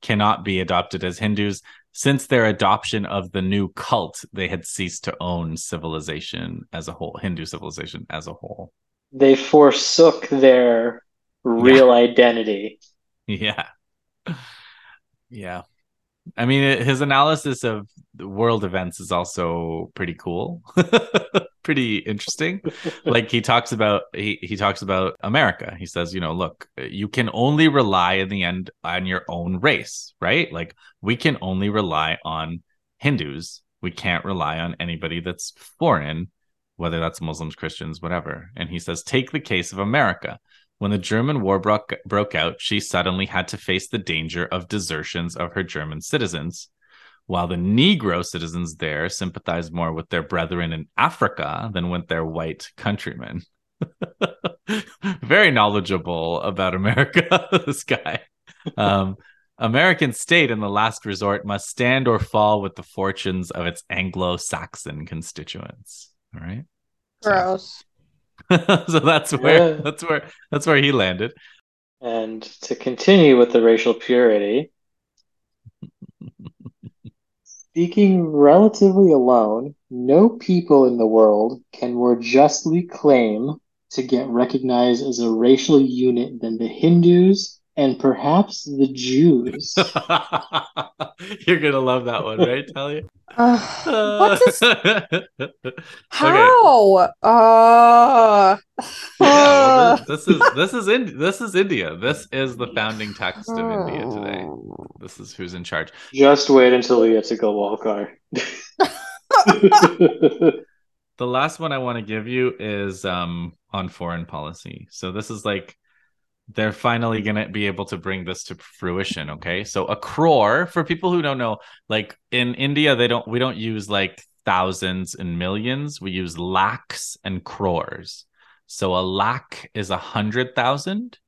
cannot be adopted as Hindus. Since their adoption of the new cult, they had ceased to own civilization as a whole, Hindu civilization as a whole. They forsook their real yeah. identity. Yeah. Yeah. I mean, it, his analysis of world events is also pretty cool. Pretty interesting. Like, he talks about he, he talks about America. He says, you know, look, you can only rely in the end on your own race, right? Like, we can only rely on Hindus. We can't rely on anybody that's foreign, whether that's Muslims, Christians, whatever. And he says, take the case of America. When the German war broke, broke out, she suddenly had to face the danger of desertions of her German citizens, while the Negro citizens there sympathized more with their brethren in Africa than with their white countrymen. Very knowledgeable about America, this guy. Um, American state in the last resort must stand or fall with the fortunes of its Anglo-Saxon constituents. All right. Gross. So, so that's where yeah. that's where that's where he landed. And to continue with the racial purity, Speaking relatively alone, no people in the world can more justly claim to get recognized as a racial unit than the Hindus and perhaps the Jews. You're going to love that one, right, Talia? Uh, what is... How? Okay. Uh... Yeah, well, this, this is this is in, this is India. This is the founding text of India today. This is who's in charge. Just wait until we get to Golwalkar. The last one I want to give you is um, on foreign policy. So this is like they're finally going to be able to bring this to fruition. Okay, so a crore, for people who don't know, like in India, they don't we don't use like thousands and millions. We use lakhs and crores. So a lakh is a hundred thousand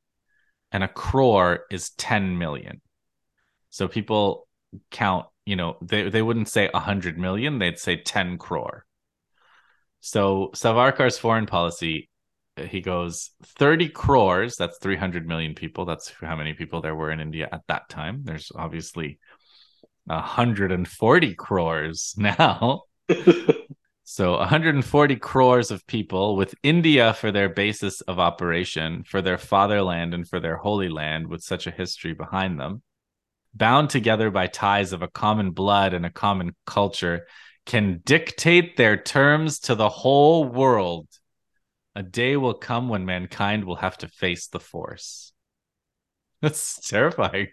and a crore is ten million. So people count, you know, they, they wouldn't say a hundred million. They'd say ten crore. So Savarkar's foreign policy, he goes thirty crores. That's three hundred million people. That's how many people there were in India at that time. There's obviously one hundred forty crores now. So one hundred forty crores of people with India for their basis of operation, for their fatherland and for their holy land with such a history behind them, bound together by ties of a common blood and a common culture, can dictate their terms to the whole world. A day will come when mankind will have to face the force. That's terrifying.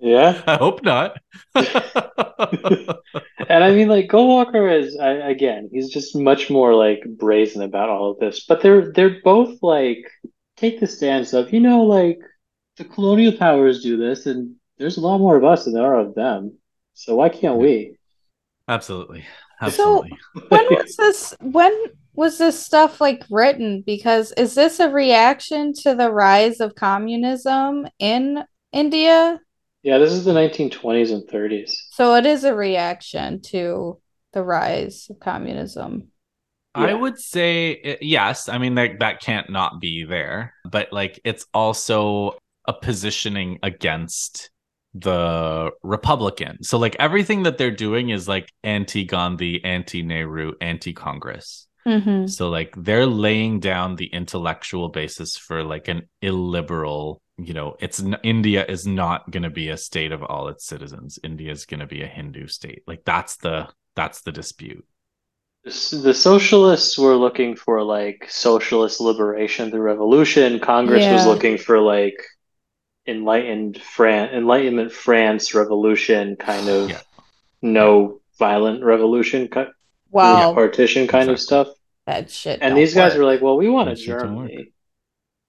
Yeah, I hope not. And I mean, like, Golwalkar is I, again, he's just much more like brazen about all of this. But they're they're both like take the stance of, you know, like the colonial powers do this, and there's a lot more of us than there are of them. So why can't we? Absolutely, absolutely. So when was this? When was this stuff like written? Because is this a reaction to the rise of communism in India? Yeah, this is the nineteen twenties and thirties. So it is a reaction to the rise of communism. Yeah. I would say it, yes. I mean, that, that can't not be there. But like, it's also a positioning against the Republican. So like everything that they're doing is like anti-Gandhi, anti-Nehru, anti-Congress. Mm-hmm. So like they're laying down the intellectual basis for like an illiberal, you know, it's India is not going to be a state of all its citizens. India is going to be a Hindu state. Like that's the that's the dispute. The socialists were looking for like socialist liberation through revolution. Congress yeah. was looking for like enlightened Fran- enlightenment France revolution kind of yeah. no violent revolution kind wow. partition kind exactly. of stuff. That shit. And these work. guys were like, well, we want that a Germany.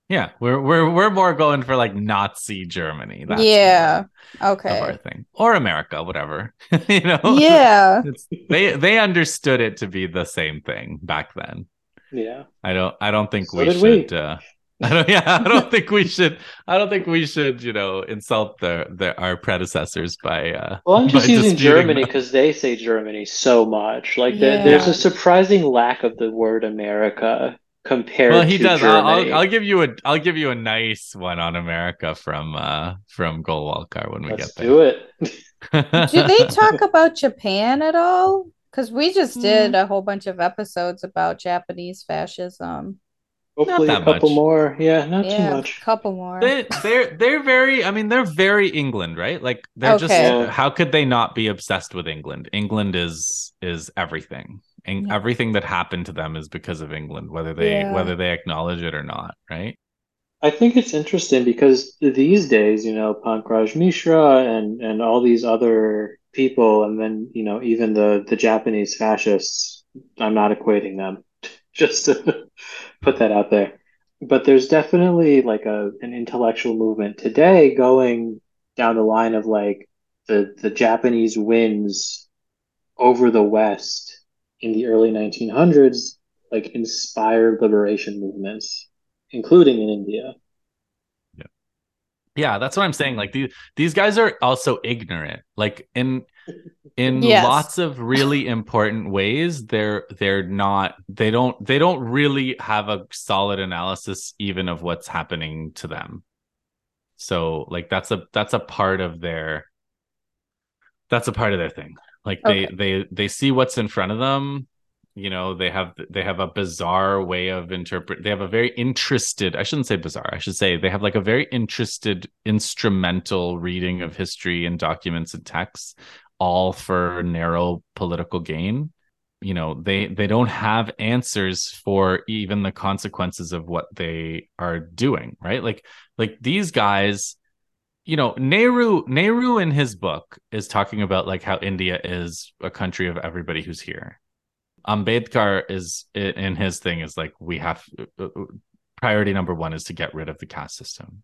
Yeah, we're we're we're more going for like Nazi Germany. That's yeah, okay. Of our thing. Or America, whatever. You know. Yeah. It's, they they understood it to be the same thing back then. Yeah. I don't I don't think so we should we. Uh, I don't yeah, I don't think we should I don't think we should, you know, insult the, the our predecessors by uh Well, I'm just using Germany because they say Germany so much. Like yeah. the, there's a surprising lack of the word America. Compared well, he to does. I'll, I'll, I'll give you a. I'll give you a nice one on America from uh, from Golwalkar when we Let's get there. Let's do it. Do they talk about Japan at all? Because we just did mm. a whole bunch of episodes about Japanese fascism. Hopefully, a couple much. more. Yeah, not yeah, too much. A couple more. They, they're they're very. I mean, they're very England, right? Like they're okay. just. Yeah. How could they not be obsessed with England? England is is everything. And everything that happened to them is because of England, whether they yeah. whether they acknowledge it or not, right? I think it's interesting because these days, you know, Pankaj Mishra and, and all these other people, and then, you know, even the, the Japanese fascists, I'm not equating them, just to put that out there. But there's definitely like a an intellectual movement today going down the line of like the, the Japanese wins over the West in the early nineteen hundreds, like inspired liberation movements, including in India. Yeah, yeah, that's what I'm saying. Like these these guys are also ignorant. Like in in yes. lots of really important ways, they're they're not. They don't. They don't really have a solid analysis even of what's happening to them. So like that's a that's a part of their. That's a part of their thing. Like they, okay. they, they see what's in front of them. You know, they have they have a bizarre way of interpret. They have a very interested. I shouldn't say bizarre. I should say they have like a very interested instrumental reading of history and documents and texts, all for narrow political gain. You know, they they don't have answers for even the consequences of what they are doing. Right? Like like these guys. You know, Nehru, Nehru in his book is talking about like how India is a country of everybody who's here. Ambedkar is in his thing is like, we have priority number one is to get rid of the caste system.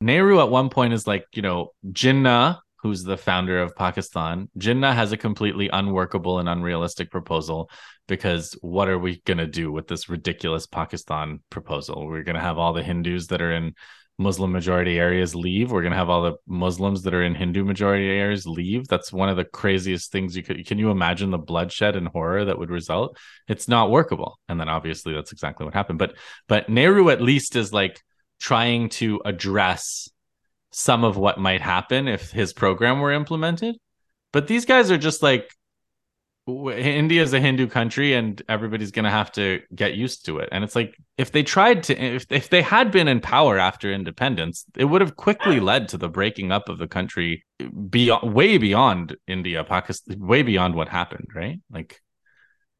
Nehru at one point is like, you know, Jinnah, who's the founder of Pakistan, Jinnah has a completely unworkable and unrealistic proposal because what are we going to do with this ridiculous Pakistan proposal? We're going to have all the Hindus that are in Muslim majority areas leave. We're going to have all the Muslims that are in Hindu majority areas leave. That's one of the craziest things you could. Can you imagine the bloodshed and horror that would result? It's not workable. And then obviously that's exactly what happened. But but Nehru at least is like trying to address some of what might happen if his program were implemented. But these guys are just like, India is a Hindu country and everybody's going to have to get used to it. And it's like, if they tried to, if, if they had been in power after independence, it would have quickly led to the breaking up of the country beyond, way beyond India, Pakistan, way beyond what happened, right? Like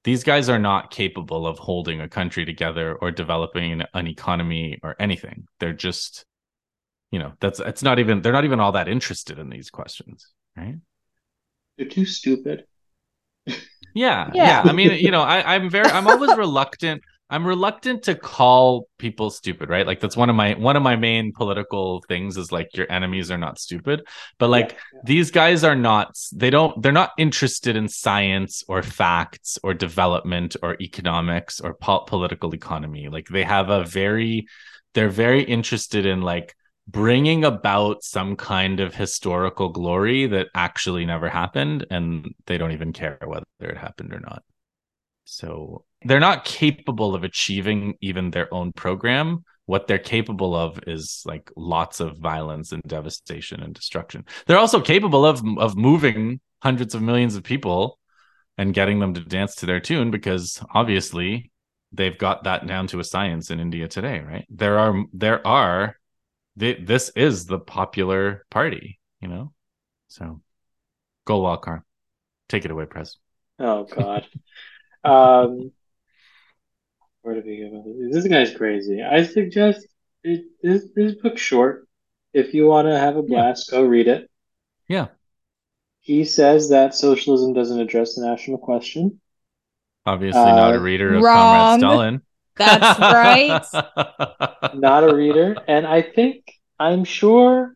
these guys are not capable of holding a country together or developing an economy or anything. They're just, you know, that's, it's not even, they're not even all that interested in these questions, right? They're too stupid. Yeah, yeah, yeah. I mean, you know, I, I'm very, I'm always reluctant. I'm reluctant to call people stupid, right? Like that's one of my, one of my main political things is like your enemies are not stupid, but like yeah, yeah. these guys are not. They don't. They're not interested in science or facts or development or economics or po- political economy. Like they have a very, they're very interested in like bringing about some kind of historical glory that actually never happened, and they don't even care whether it happened or not. So they're not capable of achieving even their own program. What they're capable of is like lots of violence and devastation and destruction. They're also capable of of moving hundreds of millions of people and getting them to dance to their tune, because obviously they've got that down to a science in India today, right? There are there are They, this is the popular party, you know? So, Golwalkar. Take it away, Prez. Oh, God. um, where did we go? This guy's crazy. I suggest it, this, this book's short. If you want to have a blast, yeah. go read it. Yeah. He says that socialism doesn't address the national question. Obviously uh, not a reader of wrong. Comrade Stalin. That's right. Not a reader. And I think, I'm sure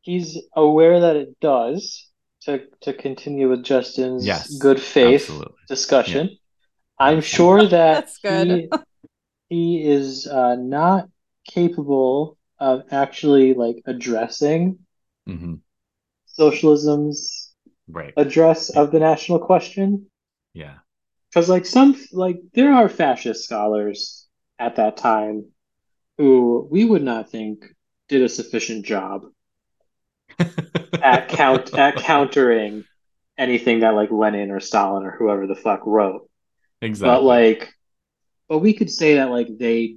he's aware that it does, to, to continue with Justin's yes, good faith absolutely. discussion. Yeah. I'm sure that he, he is uh, not capable of actually like addressing mm-hmm. socialism's right. address yeah. of the national question. Yeah. Because like some like there are fascist scholars at that time who we would not think did a sufficient job at count at countering anything that like Lenin or Stalin or whoever the fuck wrote. Exactly. But like, but we could say that like they,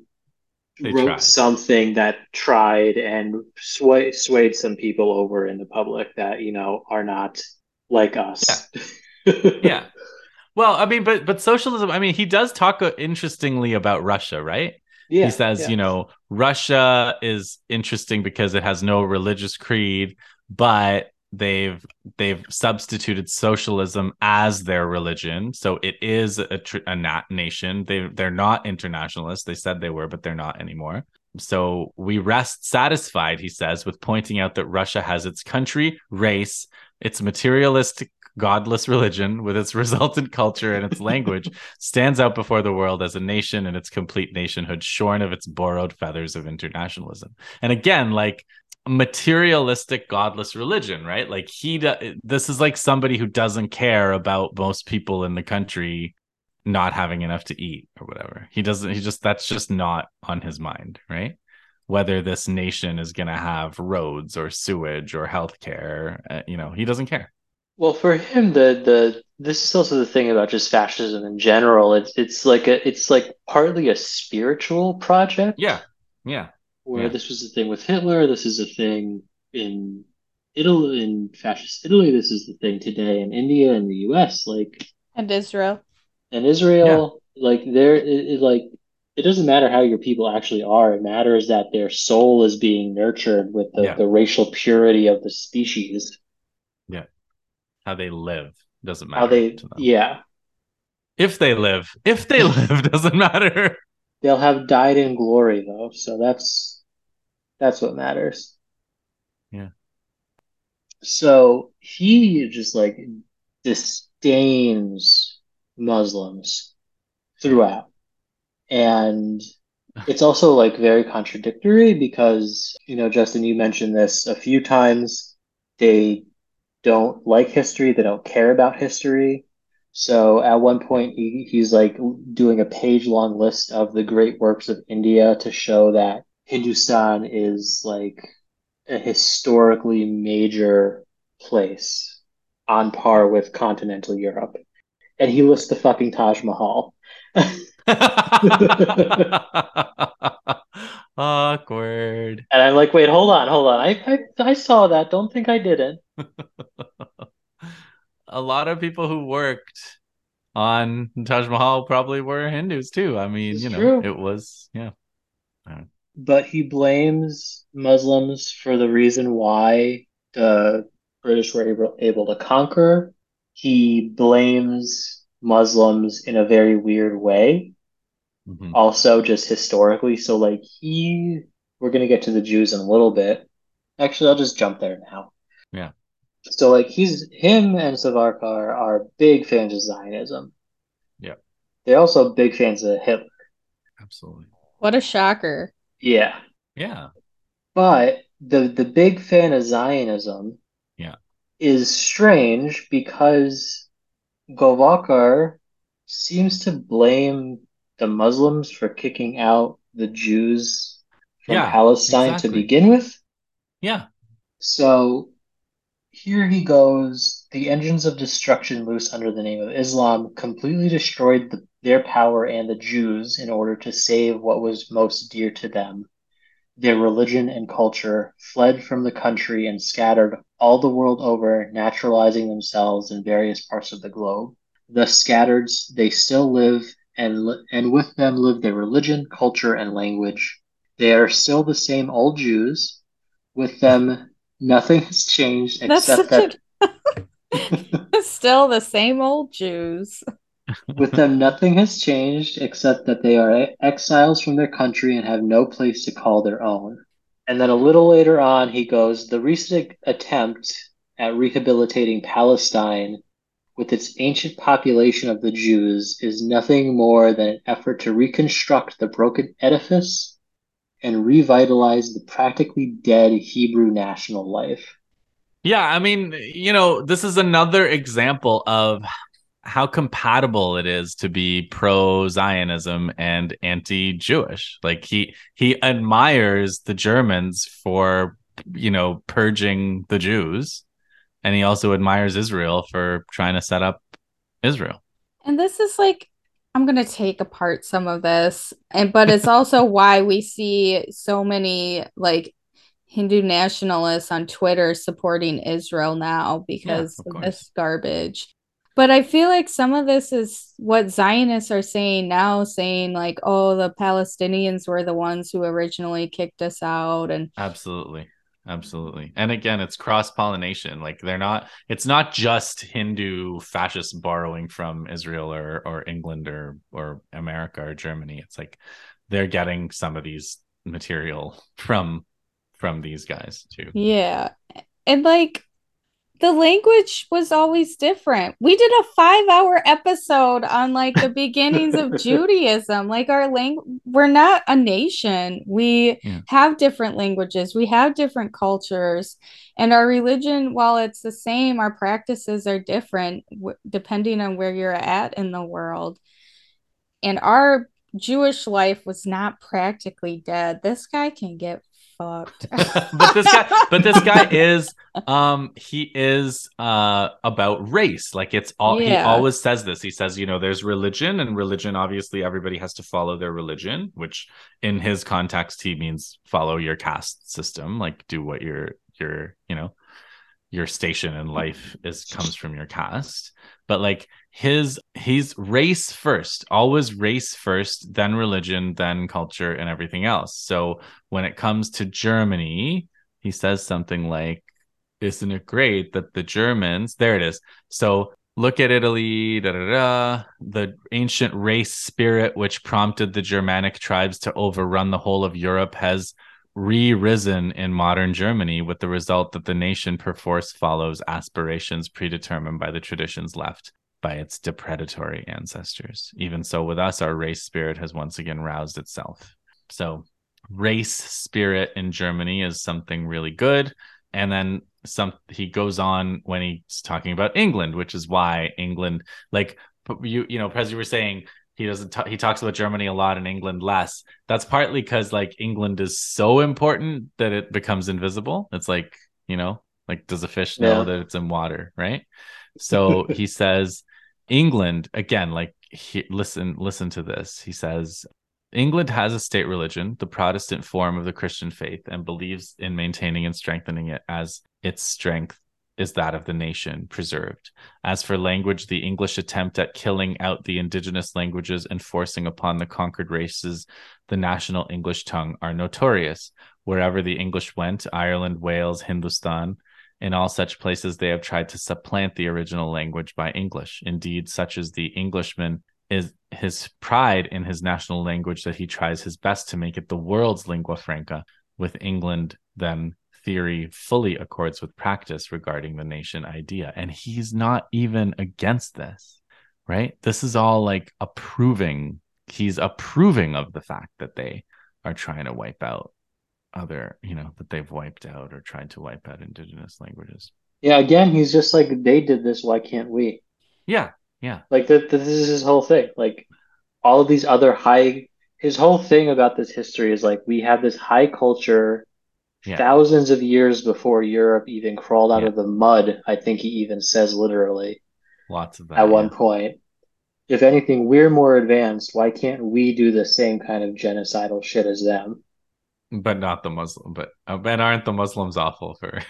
they wrote tried. something that tried and sway, swayed some people over in the public that, you know, are not like us. Yeah. yeah. Well, I mean, but but socialism, I mean, he does talk uh, interestingly about Russia, right? Yeah, he says, yeah. you know, Russia is interesting because it has no religious creed, but they've they've substituted socialism as their religion. So it is a, tr- a nat- nation. They, they're not internationalists. They said they were, but they're not anymore. So we rest satisfied, he says, with pointing out that Russia has its country, race, its materialistic godless religion with its resultant culture and its language stands out before the world as a nation and its complete nationhood shorn of its borrowed feathers of internationalism. And again, like materialistic godless religion, right? Like he do- this is like somebody who doesn't care about most people in the country not having enough to eat or whatever. He doesn't he just that's just not on his mind, right? Whether this nation is going to have roads or sewage or healthcare, uh, you know, he doesn't care. Well, for him, the, the this is also the thing about just fascism in general. It's it's like a it's like partly a spiritual project. Yeah, yeah. Where yeah. This was the thing with Hitler. This is a thing in Italy, in fascist Italy. This is the thing today in India and the U S. Like and Israel. And Israel, yeah. like there, it, it, like it doesn't matter how your people actually are. It matters that their soul is being nurtured with the, yeah. the racial purity of the species. Yeah, how they live. Doesn't matter. How they, to them. Yeah. If they live, if they live, doesn't matter. They'll have died in glory, though. So that's that's what matters. Yeah. So he just like disdains Muslims throughout, and it's also like very contradictory because, you know, Justin, you mentioned this a few times. They don't like history. They don't care about history. So at one point he, he's like doing a page long list of the great works of India to show that Hindustan is like a historically major place on par with continental Europe. And he lists the fucking Taj Mahal. Awkward. And I'm like, wait, hold on, hold on. I I, I saw that. Don't think I didn't. A lot of people who worked on Taj Mahal probably were Hindus too. I mean, it's you know, true. It was, yeah. But he blames Muslims for the reason why the British were able, able to conquer. He blames Muslims in a very weird way. Mm-hmm. Also just historically. So like he, we're going to get to the Jews in a little bit. Actually, I'll just jump there now. Yeah. So like he's him and Savarkar are big fans of Zionism. Yeah. They're also big fans of Hitler. Absolutely. What a shocker. Yeah. Yeah. But the the big fan of Zionism yeah. is strange because Golwalkar seems to blame the Muslims for kicking out the Jews from yeah, Palestine exactly. to begin with. Yeah. So here he goes, the engines of destruction loose under the name of Islam completely destroyed the, their power and the Jews in order to save what was most dear to them. Their religion and culture fled from the country and scattered all the world over, naturalizing themselves in various parts of the globe. Thus scattered, they still live, and li- and with them live their religion, culture, and language. They are still the same old Jews. With them, nothing has changed except That's that a... still the same old Jews. With them, nothing has changed except that they are exiles from their country and have no place to call their own. And then a little later on, he goes, the recent attempt at rehabilitating Palestine with its ancient population of the Jews is nothing more than an effort to reconstruct the broken edifice and revitalize the practically dead Hebrew national life. Yeah, I mean, you know, this is another example of how compatible it is to be pro-Zionism and anti-Jewish. Like he he admires the Germans for, you know, purging the Jews, and he also admires Israel for trying to set up Israel. And this is like, I'm going to take apart some of this, and but it's also why we see so many like Hindu nationalists on Twitter supporting Israel now because yeah, of, of this garbage. But I feel like some of this is what Zionists are saying now, saying like, oh, the Palestinians were the ones who originally kicked us out. And absolutely. Absolutely. And again, it's cross-pollination. Like they're not, it's not just Hindu fascists borrowing from Israel or, or England or, or America or Germany. It's like they're getting some of these material from, from these guys too. Yeah. And like the language was always different. We did a five-hour episode on like the beginnings of Judaism. Like our language, we're not a nation. We yeah. have different languages. We have different cultures, and our religion, while it's the same, our practices are different w- depending on where you're at in the world. And our Jewish life was not practically dead. This guy can get fucked. But this guy, but this guy is, um, he is uh, about race. Like it's all, yeah. he always says this. He says, you know, there's religion and religion, obviously everybody has to follow their religion, which in his context, he means follow your caste system, like do what your, your, you know, your station in life is comes from your caste. But like his he's race first, always race first, then religion, then culture and everything else. So when it comes to Germany, he says something like, isn't it great that the Germans, there it is. So look at Italy, da, da, da, the ancient race spirit, which prompted the Germanic tribes to overrun the whole of Europe, has re-risen in modern Germany, with the result that the nation perforce follows aspirations predetermined by the traditions left by its depredatory ancestors. Even so, with us, our race spirit has once again roused itself. So race spirit in Germany is something really good. And then some, he goes on when he's talking about England, which is why England, like you, you know, Prez, you were saying, He doesn't. T- he talks about Germany a lot and England less. That's partly because like England is so important that it becomes invisible. It's like, you know, like does a fish know yeah. that it's in water, right? So he says, England again. Like he, listen, listen to this. He says, England has a state religion, the Protestant form of the Christian faith, and believes in maintaining and strengthening it as its strength is that of the nation preserved. As for language, the English attempt at killing out the indigenous languages and forcing upon the conquered races the national English tongue are notorious. Wherever the English went, Ireland, Wales, Hindustan, in all such places they have tried to supplant the original language by English. Indeed, such is the Englishman is his pride in his national language that he tries his best to make it the world's lingua franca. With England, then, theory fully accords with practice regarding the nation idea. And he's not even against this, right? This is all like approving. He's approving of the fact that they are trying to wipe out other, you know, that they've wiped out or tried to wipe out indigenous languages. Yeah, again, he's just like, they did this, why can't we? Yeah, yeah. Like th- th- this is his whole thing. Like all of these other high, his whole thing about this history is like, we have this high culture. Yeah. Thousands of years before Europe even crawled out yeah. of the mud, I think he even says literally. Lots of that. At yeah. one point. If anything, we're more advanced. Why can't we do the same kind of genocidal shit as them? But not the Muslim. But uh, and aren't the Muslims awful for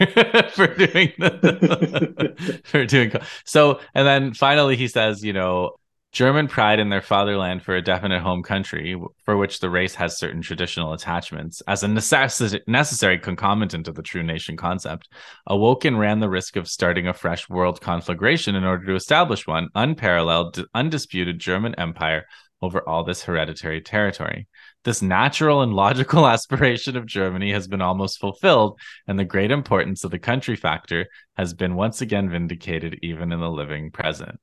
for doing the, for doing so? And then finally, he says, you know, German pride in their fatherland for a definite home country, for which the race has certain traditional attachments, as a necess- necessary concomitant of the true nation concept, awoke and ran the risk of starting a fresh world conflagration in order to establish one unparalleled, undisputed German empire over all this hereditary territory. This natural and logical aspiration of Germany has been almost fulfilled, and the great importance of the country factor has been once again vindicated even in the living present.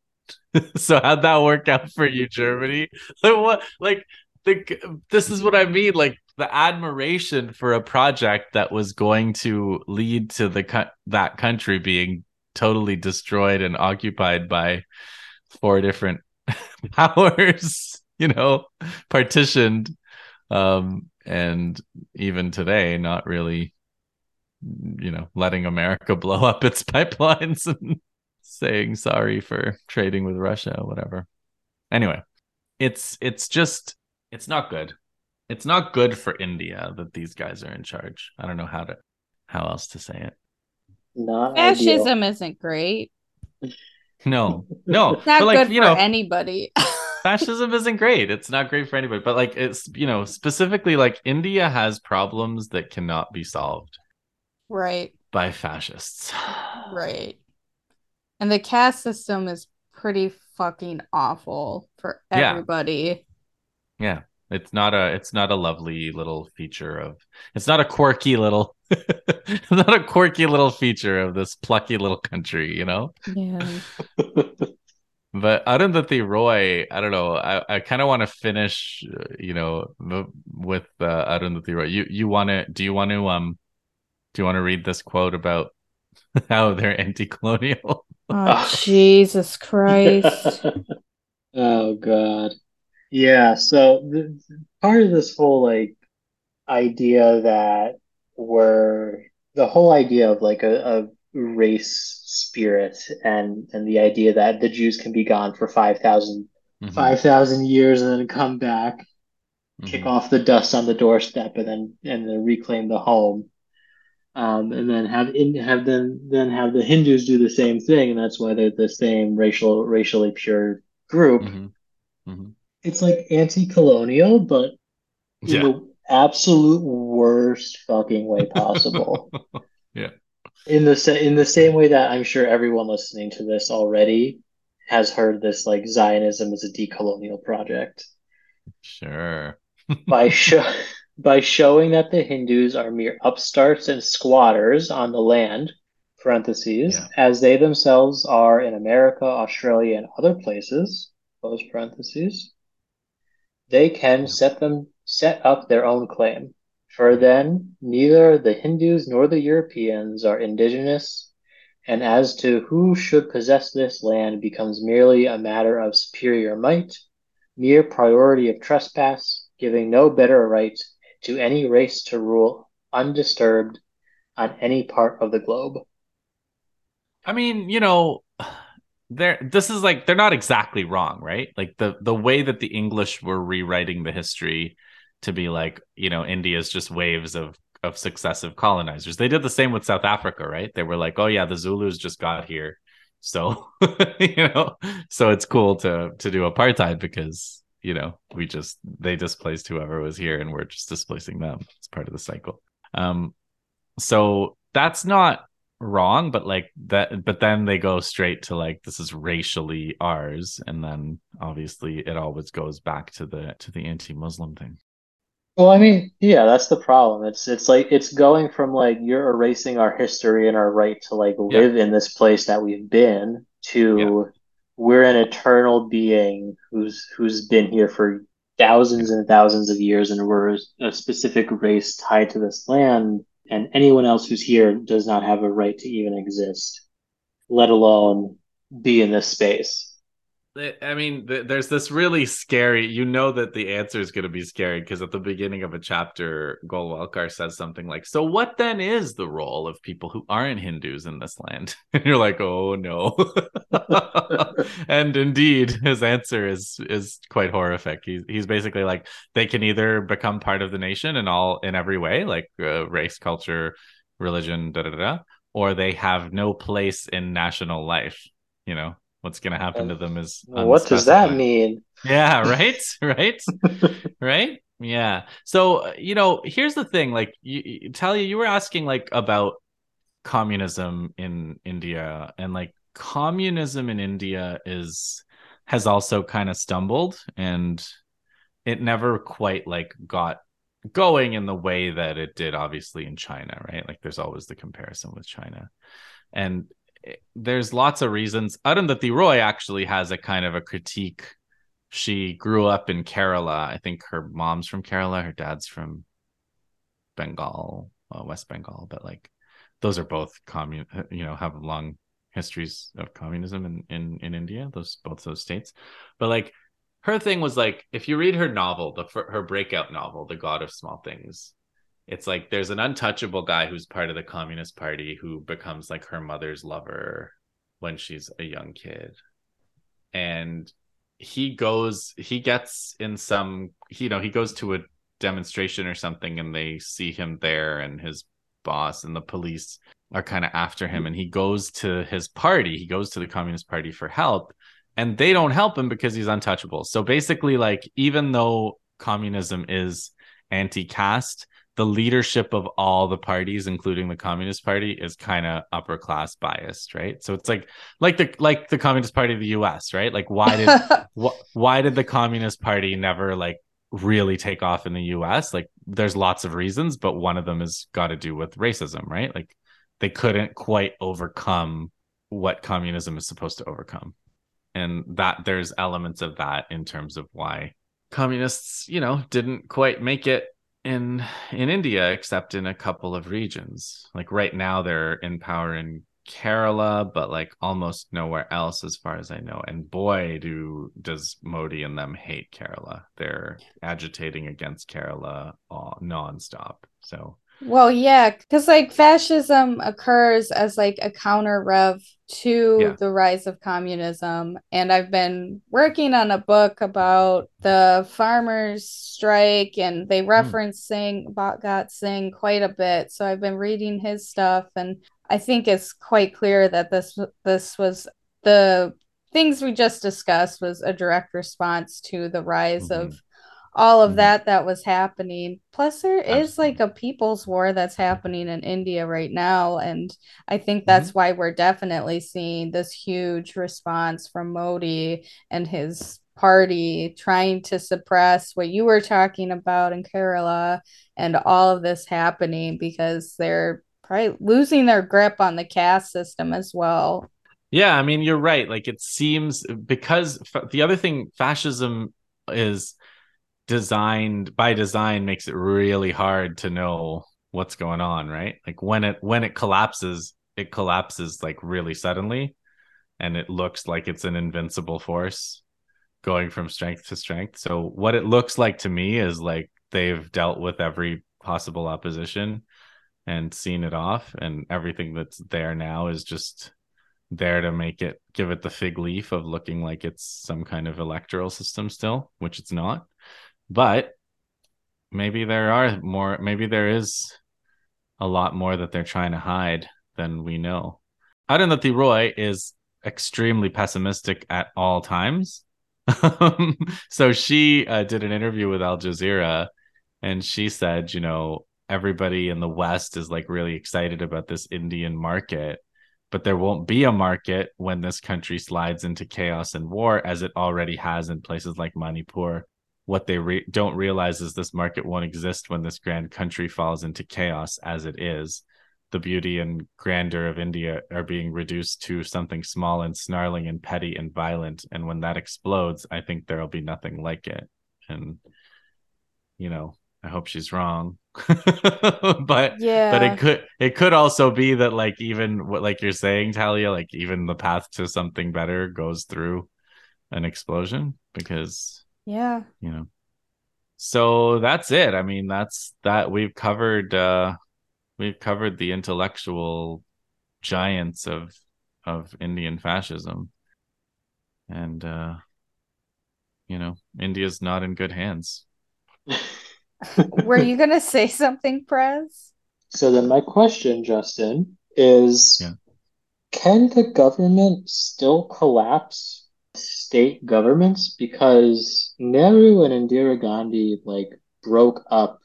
So how'd that work out for you, Germany? Like what? Like the this is what I mean. Like the admiration for a project that was going to lead to the that country being totally destroyed and occupied by four different powers. You know, partitioned, um, and even today, not really. You know, letting America blow up its pipelines and saying sorry for trading with Russia, whatever. Anyway, it's it's just it's not good. It's not good for India that these guys are in charge. I don't know how to how else to say it. Not Fascism ideal. Isn't great. No, no, it's not but like, good you know, for anybody. Fascism isn't great. It's not great for anybody. But like it's you know specifically like India has problems that cannot be solved, right? By fascists, right? And the caste system is pretty fucking awful for everybody. Yeah. yeah. It's not a it's not a lovely little feature of it's not a quirky little it's not a quirky little feature of this plucky little country, you know? Yeah. But Arundhati Roy, I don't know. I, I kind of want to finish, you know, with uh, Arundhati Roy. You you want to do you want to um do you want to read this quote about how they're anti-colonial? Oh, Jesus Christ. Oh, God. Yeah, so th- part of this whole, like, idea that were the whole idea of like a, a race spirit and and the idea that the Jews can be gone for five thousand mm-hmm. five thousand years and then come back, mm-hmm. kick off the dust on the doorstep, and then and then reclaim the home. Um, and then have in, have them then have the Hindus do the same thing, and that's why they're the same racial racially pure group. Mm-hmm. Mm-hmm. It's like anti-colonial, but yeah. in the absolute worst fucking way possible. yeah. In the in the same way that I'm sure everyone listening to this already has heard this, like Zionism is a decolonial project. Sure. By show. By showing that the Hindus are mere upstarts and squatters on the land, parentheses, yeah. as they themselves are in America, Australia, and other places, close parentheses, they can yeah. set them set up their own claim. For then, neither the Hindus nor the Europeans are indigenous, and as to who should possess this land becomes merely a matter of superior might, mere priority of trespass, giving no better right to any race to rule undisturbed on any part of the globe. I mean, you know, they're, this is like, they're not exactly wrong, right? Like the, the way that the English were rewriting the history to be like, you know, India's just waves of, of successive colonizers. They did the same with South Africa, right? They were like, oh yeah, the Zulus just got here. So, you know, so it's cool to, to do apartheid because, you know, we just, they displaced whoever was here and we're just displacing them. It's part of the cycle. Um, so that's not wrong, but like that, but then they go straight to like, this is racially ours. And then obviously it always goes back to the, to the anti-Muslim thing. Well, I mean, yeah, that's the problem. It's, it's like, it's going from like, you're erasing our history and our right to like live yeah. in this place that we've been to yeah. we're an eternal being who's who's been here for thousands and thousands of years, and we're a specific race tied to this land, and anyone else who's here does not have a right to even exist, let alone be in this space. I mean, there's this really scary, you know that the answer is going to be scary because at the beginning of a chapter, Golwalkar says something like, so what then is the role of people who aren't Hindus in this land? And you're like, oh no. And indeed, his answer is is quite horrific. He's, he's basically like, they can either become part of the nation in, all, in every way, like uh, race, culture, religion, da da da, or they have no place in national life, you know? What's going to happen to them is what does that mean? Yeah, right, right, right. Yeah. So, you know, here's the thing. Like, you, Talia, you were asking like about communism in India, and like communism in India is has also kind of stumbled, and it never quite like got going in the way that it did, obviously, in China, right? Like, there's always the comparison with China, and there's lots of reasons. Arundhati Roy actually has a kind of a critique. She grew up in Kerala. I think her mom's from Kerala. Her dad's from Bengal, well, West Bengal. But like, those are both commun. You know, have long histories of communism in, in, in India. Those both those states. But like, her thing was like, if you read her novel, the her breakout novel, The God of Small Things. It's like there's an untouchable guy who's part of the Communist Party who becomes like her mother's lover when she's a young kid. And he goes, he gets in some, you know, he goes to a demonstration or something and they see him there and his boss and the police are kind of after him. And he goes to his party, he goes to the Communist Party for help, and they don't help him because he's untouchable. So basically, like, even though communism is anti-caste, the leadership of all the parties, including the Communist Party, is kind of upper class biased, right? So it's like, like the like the Communist Party of the U S, right? Like, why did wh- why did the Communist Party never like really take off in the U S? Like, there's lots of reasons, but one of them has got to do with racism, right? Like, they couldn't quite overcome what communism is supposed to overcome, and that there's elements of that in terms of why communists, you know, didn't quite make it in in India, except in a couple of regions. Like right now they're in power in Kerala, but like almost nowhere else as far as I know. And boy, do does Modi and them hate Kerala. They're agitating against Kerala all nonstop. So Well, yeah, because like fascism occurs as like a counter rev to yeah. the rise of communism. And I've been working on a book about the farmers' strike, and they reference mm. Singh, Bhagat Singh quite a bit. So I've been reading his stuff, and I think it's quite clear that this this was the things we just discussed was a direct response to the rise mm-hmm. of all of mm-hmm. that that was happening. Plus there Absolutely. Is like a people's war that's happening in India right now. And I think that's mm-hmm. why we're definitely seeing this huge response from Modi and his party trying to suppress what you were talking about in Kerala and all of this happening, because they're probably losing their grip on the caste system as well. Yeah, I mean, you're right. Like it seems, because fa- the other thing, fascism is designed by design makes it really hard to know what's going on, right? Like when it when it collapses, it collapses like really suddenly, and it looks like it's an invincible force going from strength to strength. So what it looks like to me is like they've dealt with every possible opposition and seen it off, and everything that's there now is just there to make it, give it the fig leaf of looking like it's some kind of electoral system still, which it's not. But maybe there are more, maybe there is a lot more that they're trying to hide than we know. Arundhati Roy is extremely pessimistic at all times. So she uh, did an interview with Al Jazeera, and she said, you know, everybody in the West is like really excited about this Indian market, but there won't be a market when this country slides into chaos and war, as it already has in places like Manipur. What they re- don't realize is this market won't exist when this grand country falls into chaos as it is. The beauty and grandeur of India are being reduced to something small and snarling and petty and violent. And when that explodes, I think there'll be nothing like it. And, you know, I hope she's wrong. but yeah. but it could it could also be that, like, even what, like you're saying, Talia, like even the path to something better goes through an explosion, because yeah you know so that's it. I mean, that's that we've covered uh we've covered the intellectual giants of of Indian fascism, and uh you know India's not in good hands. Were you going to say something, Prez? So then my question, Justin, is yeah. can the government still collapse state governments? Because Nehru and Indira Gandhi like broke up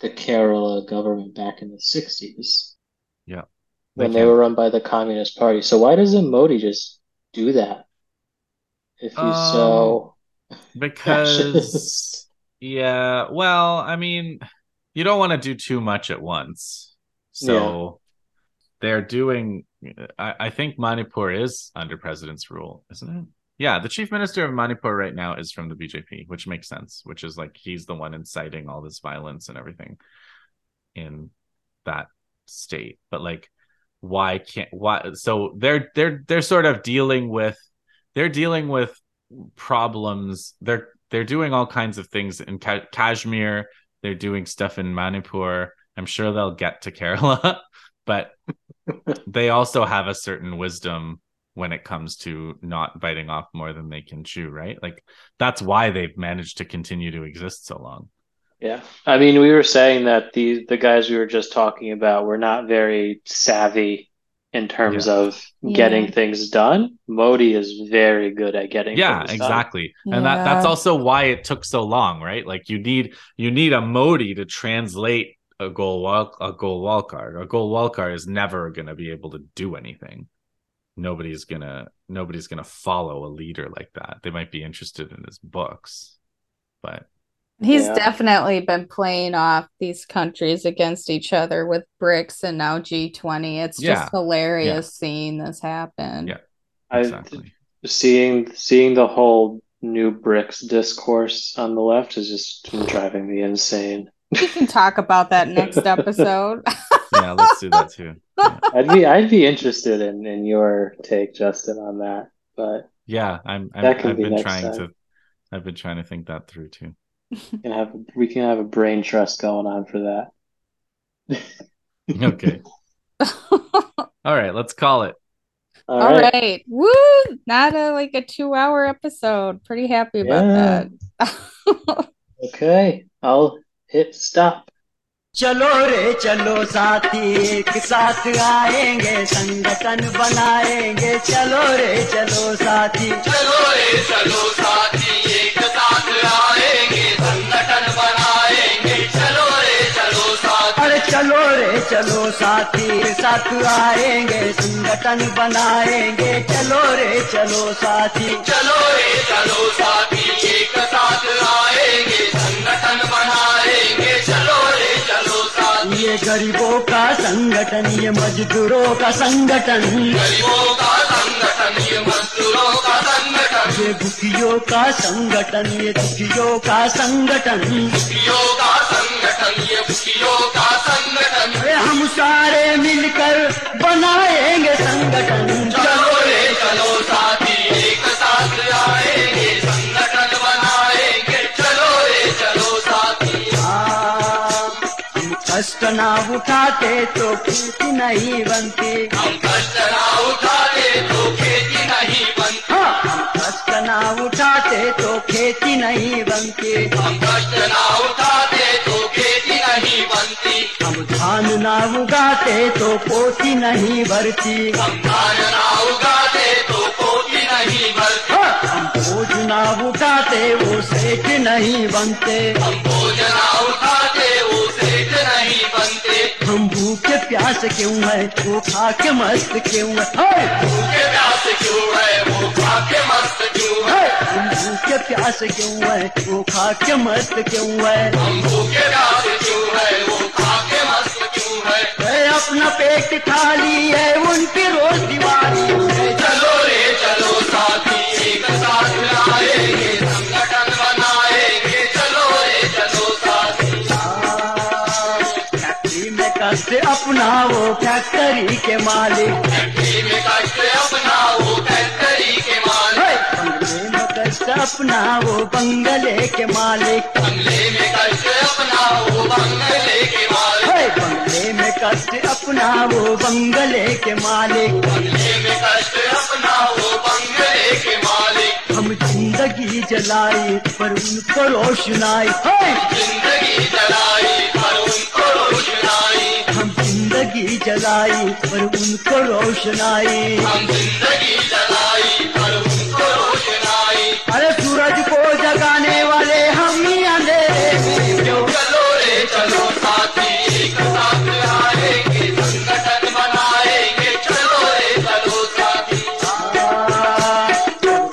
the Kerala government back in the sixties. Yeah. They when can. They were run by the Communist Party. So why doesn't Modi just do that? If he's um, so because Yeah, well, I mean, you don't want to do too much at once. So yeah. they're doing, I, I think Manipur is under president's rule, isn't it? Yeah, the chief minister of Manipur right now is from the B J P, which makes sense, which is like he's the one inciting all this violence and everything in that state. But like, why can't, why? So they're, they're, they're sort of dealing with, they're dealing with problems. They're, They're doing all kinds of things in Ka- Kashmir. They're doing stuff in Manipur. I'm sure they'll get to Kerala, but they also have a certain wisdom when it comes to not biting off more than they can chew, right? Like that's why they've managed to continue to exist so long. Yeah. I mean, we were saying that the, the guys we were just talking about were not very savvy in terms yeah. of getting yeah. things done. Modi is very good at getting yeah, things exactly. done. Yeah, exactly. And that, that's also why it took so long, right? Like you need you need a Modi to translate a Golwalk a Golwalkar. A Golwalkar is never going to be able to do anything. Nobody's going to nobody's going to follow a leader like that. They might be interested in his books, but he's yeah. definitely been playing off these countries against each other with BRICS and now G twenty. It's yeah. just hilarious yeah. seeing this happen. Yeah, exactly. I, seeing seeing the whole new BRICS discourse on the left is just driving me insane. We can talk about that next episode. Yeah, let's do that too. Yeah. I'd be I'd be interested in, in your take, Justin, on that. But yeah, I'm, I'm that can I've be been next trying time. to I've been trying to think that through too. We can have we can have a brain trust going on for that. Okay. All right, let's call it. All, All right. right. Woo! Not a, like a two-hour episode. Pretty happy about yeah. that. Okay, I'll hit stop. चलो रे चलो साथी एक साथ आएंगे संगठन बनाएंगे चलो रे चलो साथी चलो रे चलो साथी एक साथ आएंगे संगठन बनाएंगे चलो रे चलो साथी अरे चलो रे चलो साथी साथ आएंगे संगठन बनाएंगे चलो रे चलो साथी चलो रे चलो साथी एक साथ आएंगे संगठन बनाएंगे चलो ये गरीबों का संगठन ये मजदूरों का संगठन गरीबों का संगठन ये मजदूरों का संगठन ये भूखियों का संगठन ये दुखियों का संगठन भूखियों का संगठन ये भूखियों का संगठन ये हम सारे मिलकर बनाएंगे संगठन चलो रे चलो साथी एक साथ आएंगे संगठन बनाएंगे चलो रे चलो साथी कष्ट ना उठाते तो खेती नहीं बनती हम कष्ट ना उठाते तो खेती नहीं बनती हम कष्ट ना उठाते तो खेती नहीं बनती हम कष्ट ना उठाते तो खेती नहीं बनती हम धान ना उगाते तो पोती नहीं भरती हम धान ना उगाते तो पोती नहीं भरती हम बोझ ना उठाते वो सेठ नहीं बनते हम बोझ ना उठाते वो सेठ नहीं बनते हम भूखे प्यास क्यों है वो खा के मस्त क्यों है भूखे प्यास क्यों है वो खा के मस्त क्यों है हम भूखे प्यास क्यों है वो खा के मस्त क्यों है हम भूखे प्यास क्यों है वो खा के मस्त क्यों है अपना पेट खाली है उनकी रोज दीवानी है चलो रे चलो साथी एक साथ आएंगे संगठन बनाएंगे चलो रे चलो साथी फैक्ट्री में कष्ट अपना वो फैक्ट्री के मालिक फैक्ट्री में कष्ट अपना वो फैक्ट्री के मालिक बंगले में कष्ट अपना वो बंगले के मालिक बंगले में कष्ट अपना वो बंगले के मालिक बंगले में कष्ट अपना वो बंगले के मालिक बंगले में कष्ट अपना वो बंगले के मालिक हम जिंदगी जलाई पर उनको रोशनाई जिंदगी जलाई पर उनको रोशनाई हम जिंदगी जलाई पर उनको रोशनाई हम जिंदगी जलाई पर उनको रोशनाई अरे सूरज को जगाने वाले हम ही अंधेरे में जो चलो रे चलो साथी एक साथ आएंगे संगठन बनाएंगे चलो रे चलो साथी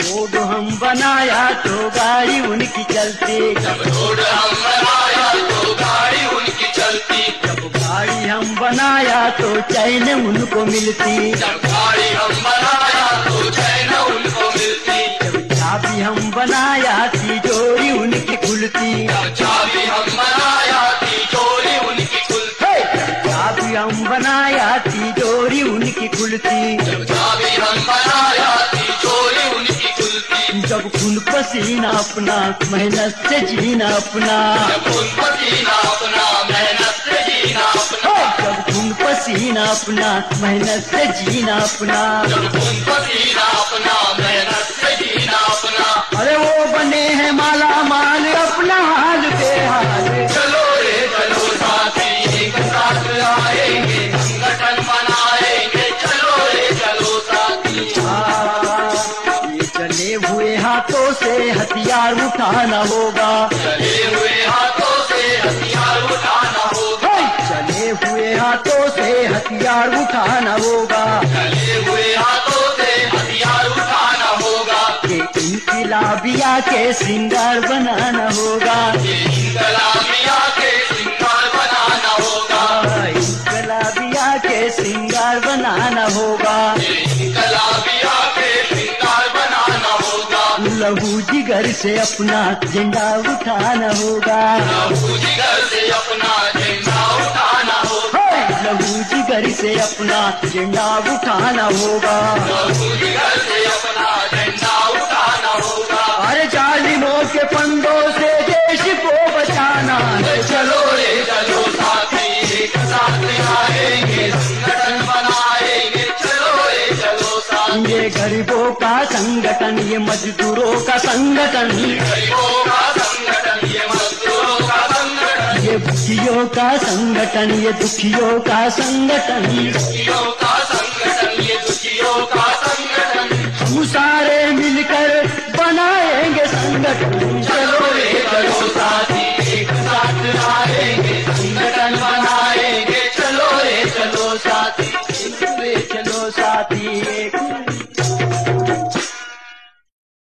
रोड हम बनाया तो गाड़ी उनकी चलती जब रोड हम बनाया तो गाड़ी उनकी चलती जब गाड़ी हम बनाया तो चैन उनको मिलती जब गाड़ी हम बनाया तो चैन उनको मिलती जब चाबी हम बनाया थी जोड़ी उनकी खुलती जब चाबी हम बनाया थी जोड़ी उनकी खुलती जब चाबी हम बनाया थी जोड़ी उनकी खुलती जब चाबी हम बनाया थी जोड़ी उनकी खुलती जब खून पसीना अपना मेहनत से जीना अपना जब खून पसीना अपना मेहनत से जीना अपना जब खून पसीना अपना मेहनत से जीना अपना जब खून पसीना अपना मेहनत से जीना अपना अरे वो बने हैं माला माल अपना हाल बेहाल चलो रे चलो साथी एक साथ आएंगे संगठन बनाएंगे चलो रे चलो साथी ये चले हुए हाथों से हथियार उठाना होगा चले हुए हाथों से हथियार उठाना होगा चले हुए हाथों से हथियार उठाना होगा चले हुए हाथों से हथियार उठाना होगा इंकलाबिया के सिंगार बनाना होगा इंकलाबिया के सिंगार बनाना होगा इंकलाबिया के सिंगार बनाना होगा इंकलाबिया के सिंगार बनाना होगा लहू जिगर से अपना झंडा उठाना होगा लहू जिगर से अपना झंडा उठाना होगा लहू जिगर से अपना झंडा उठाना होगा लहू जिगर से अपना झंडा अरे जालिमों के फंदों से देश को बचाना है चलो रे चलो साथी एक साथ गरीबों का संगठन, ये मजदूरों का संगठन, ये भूखियों का संगठन, ये दुखियों का संगठन, हम सारे मिलकर बनाएंगे संगठन। चलो रे करो साथी, एक साथ आएंगे संगठन बनाएंगे। चलो रे चलो साथी, चलो साथी।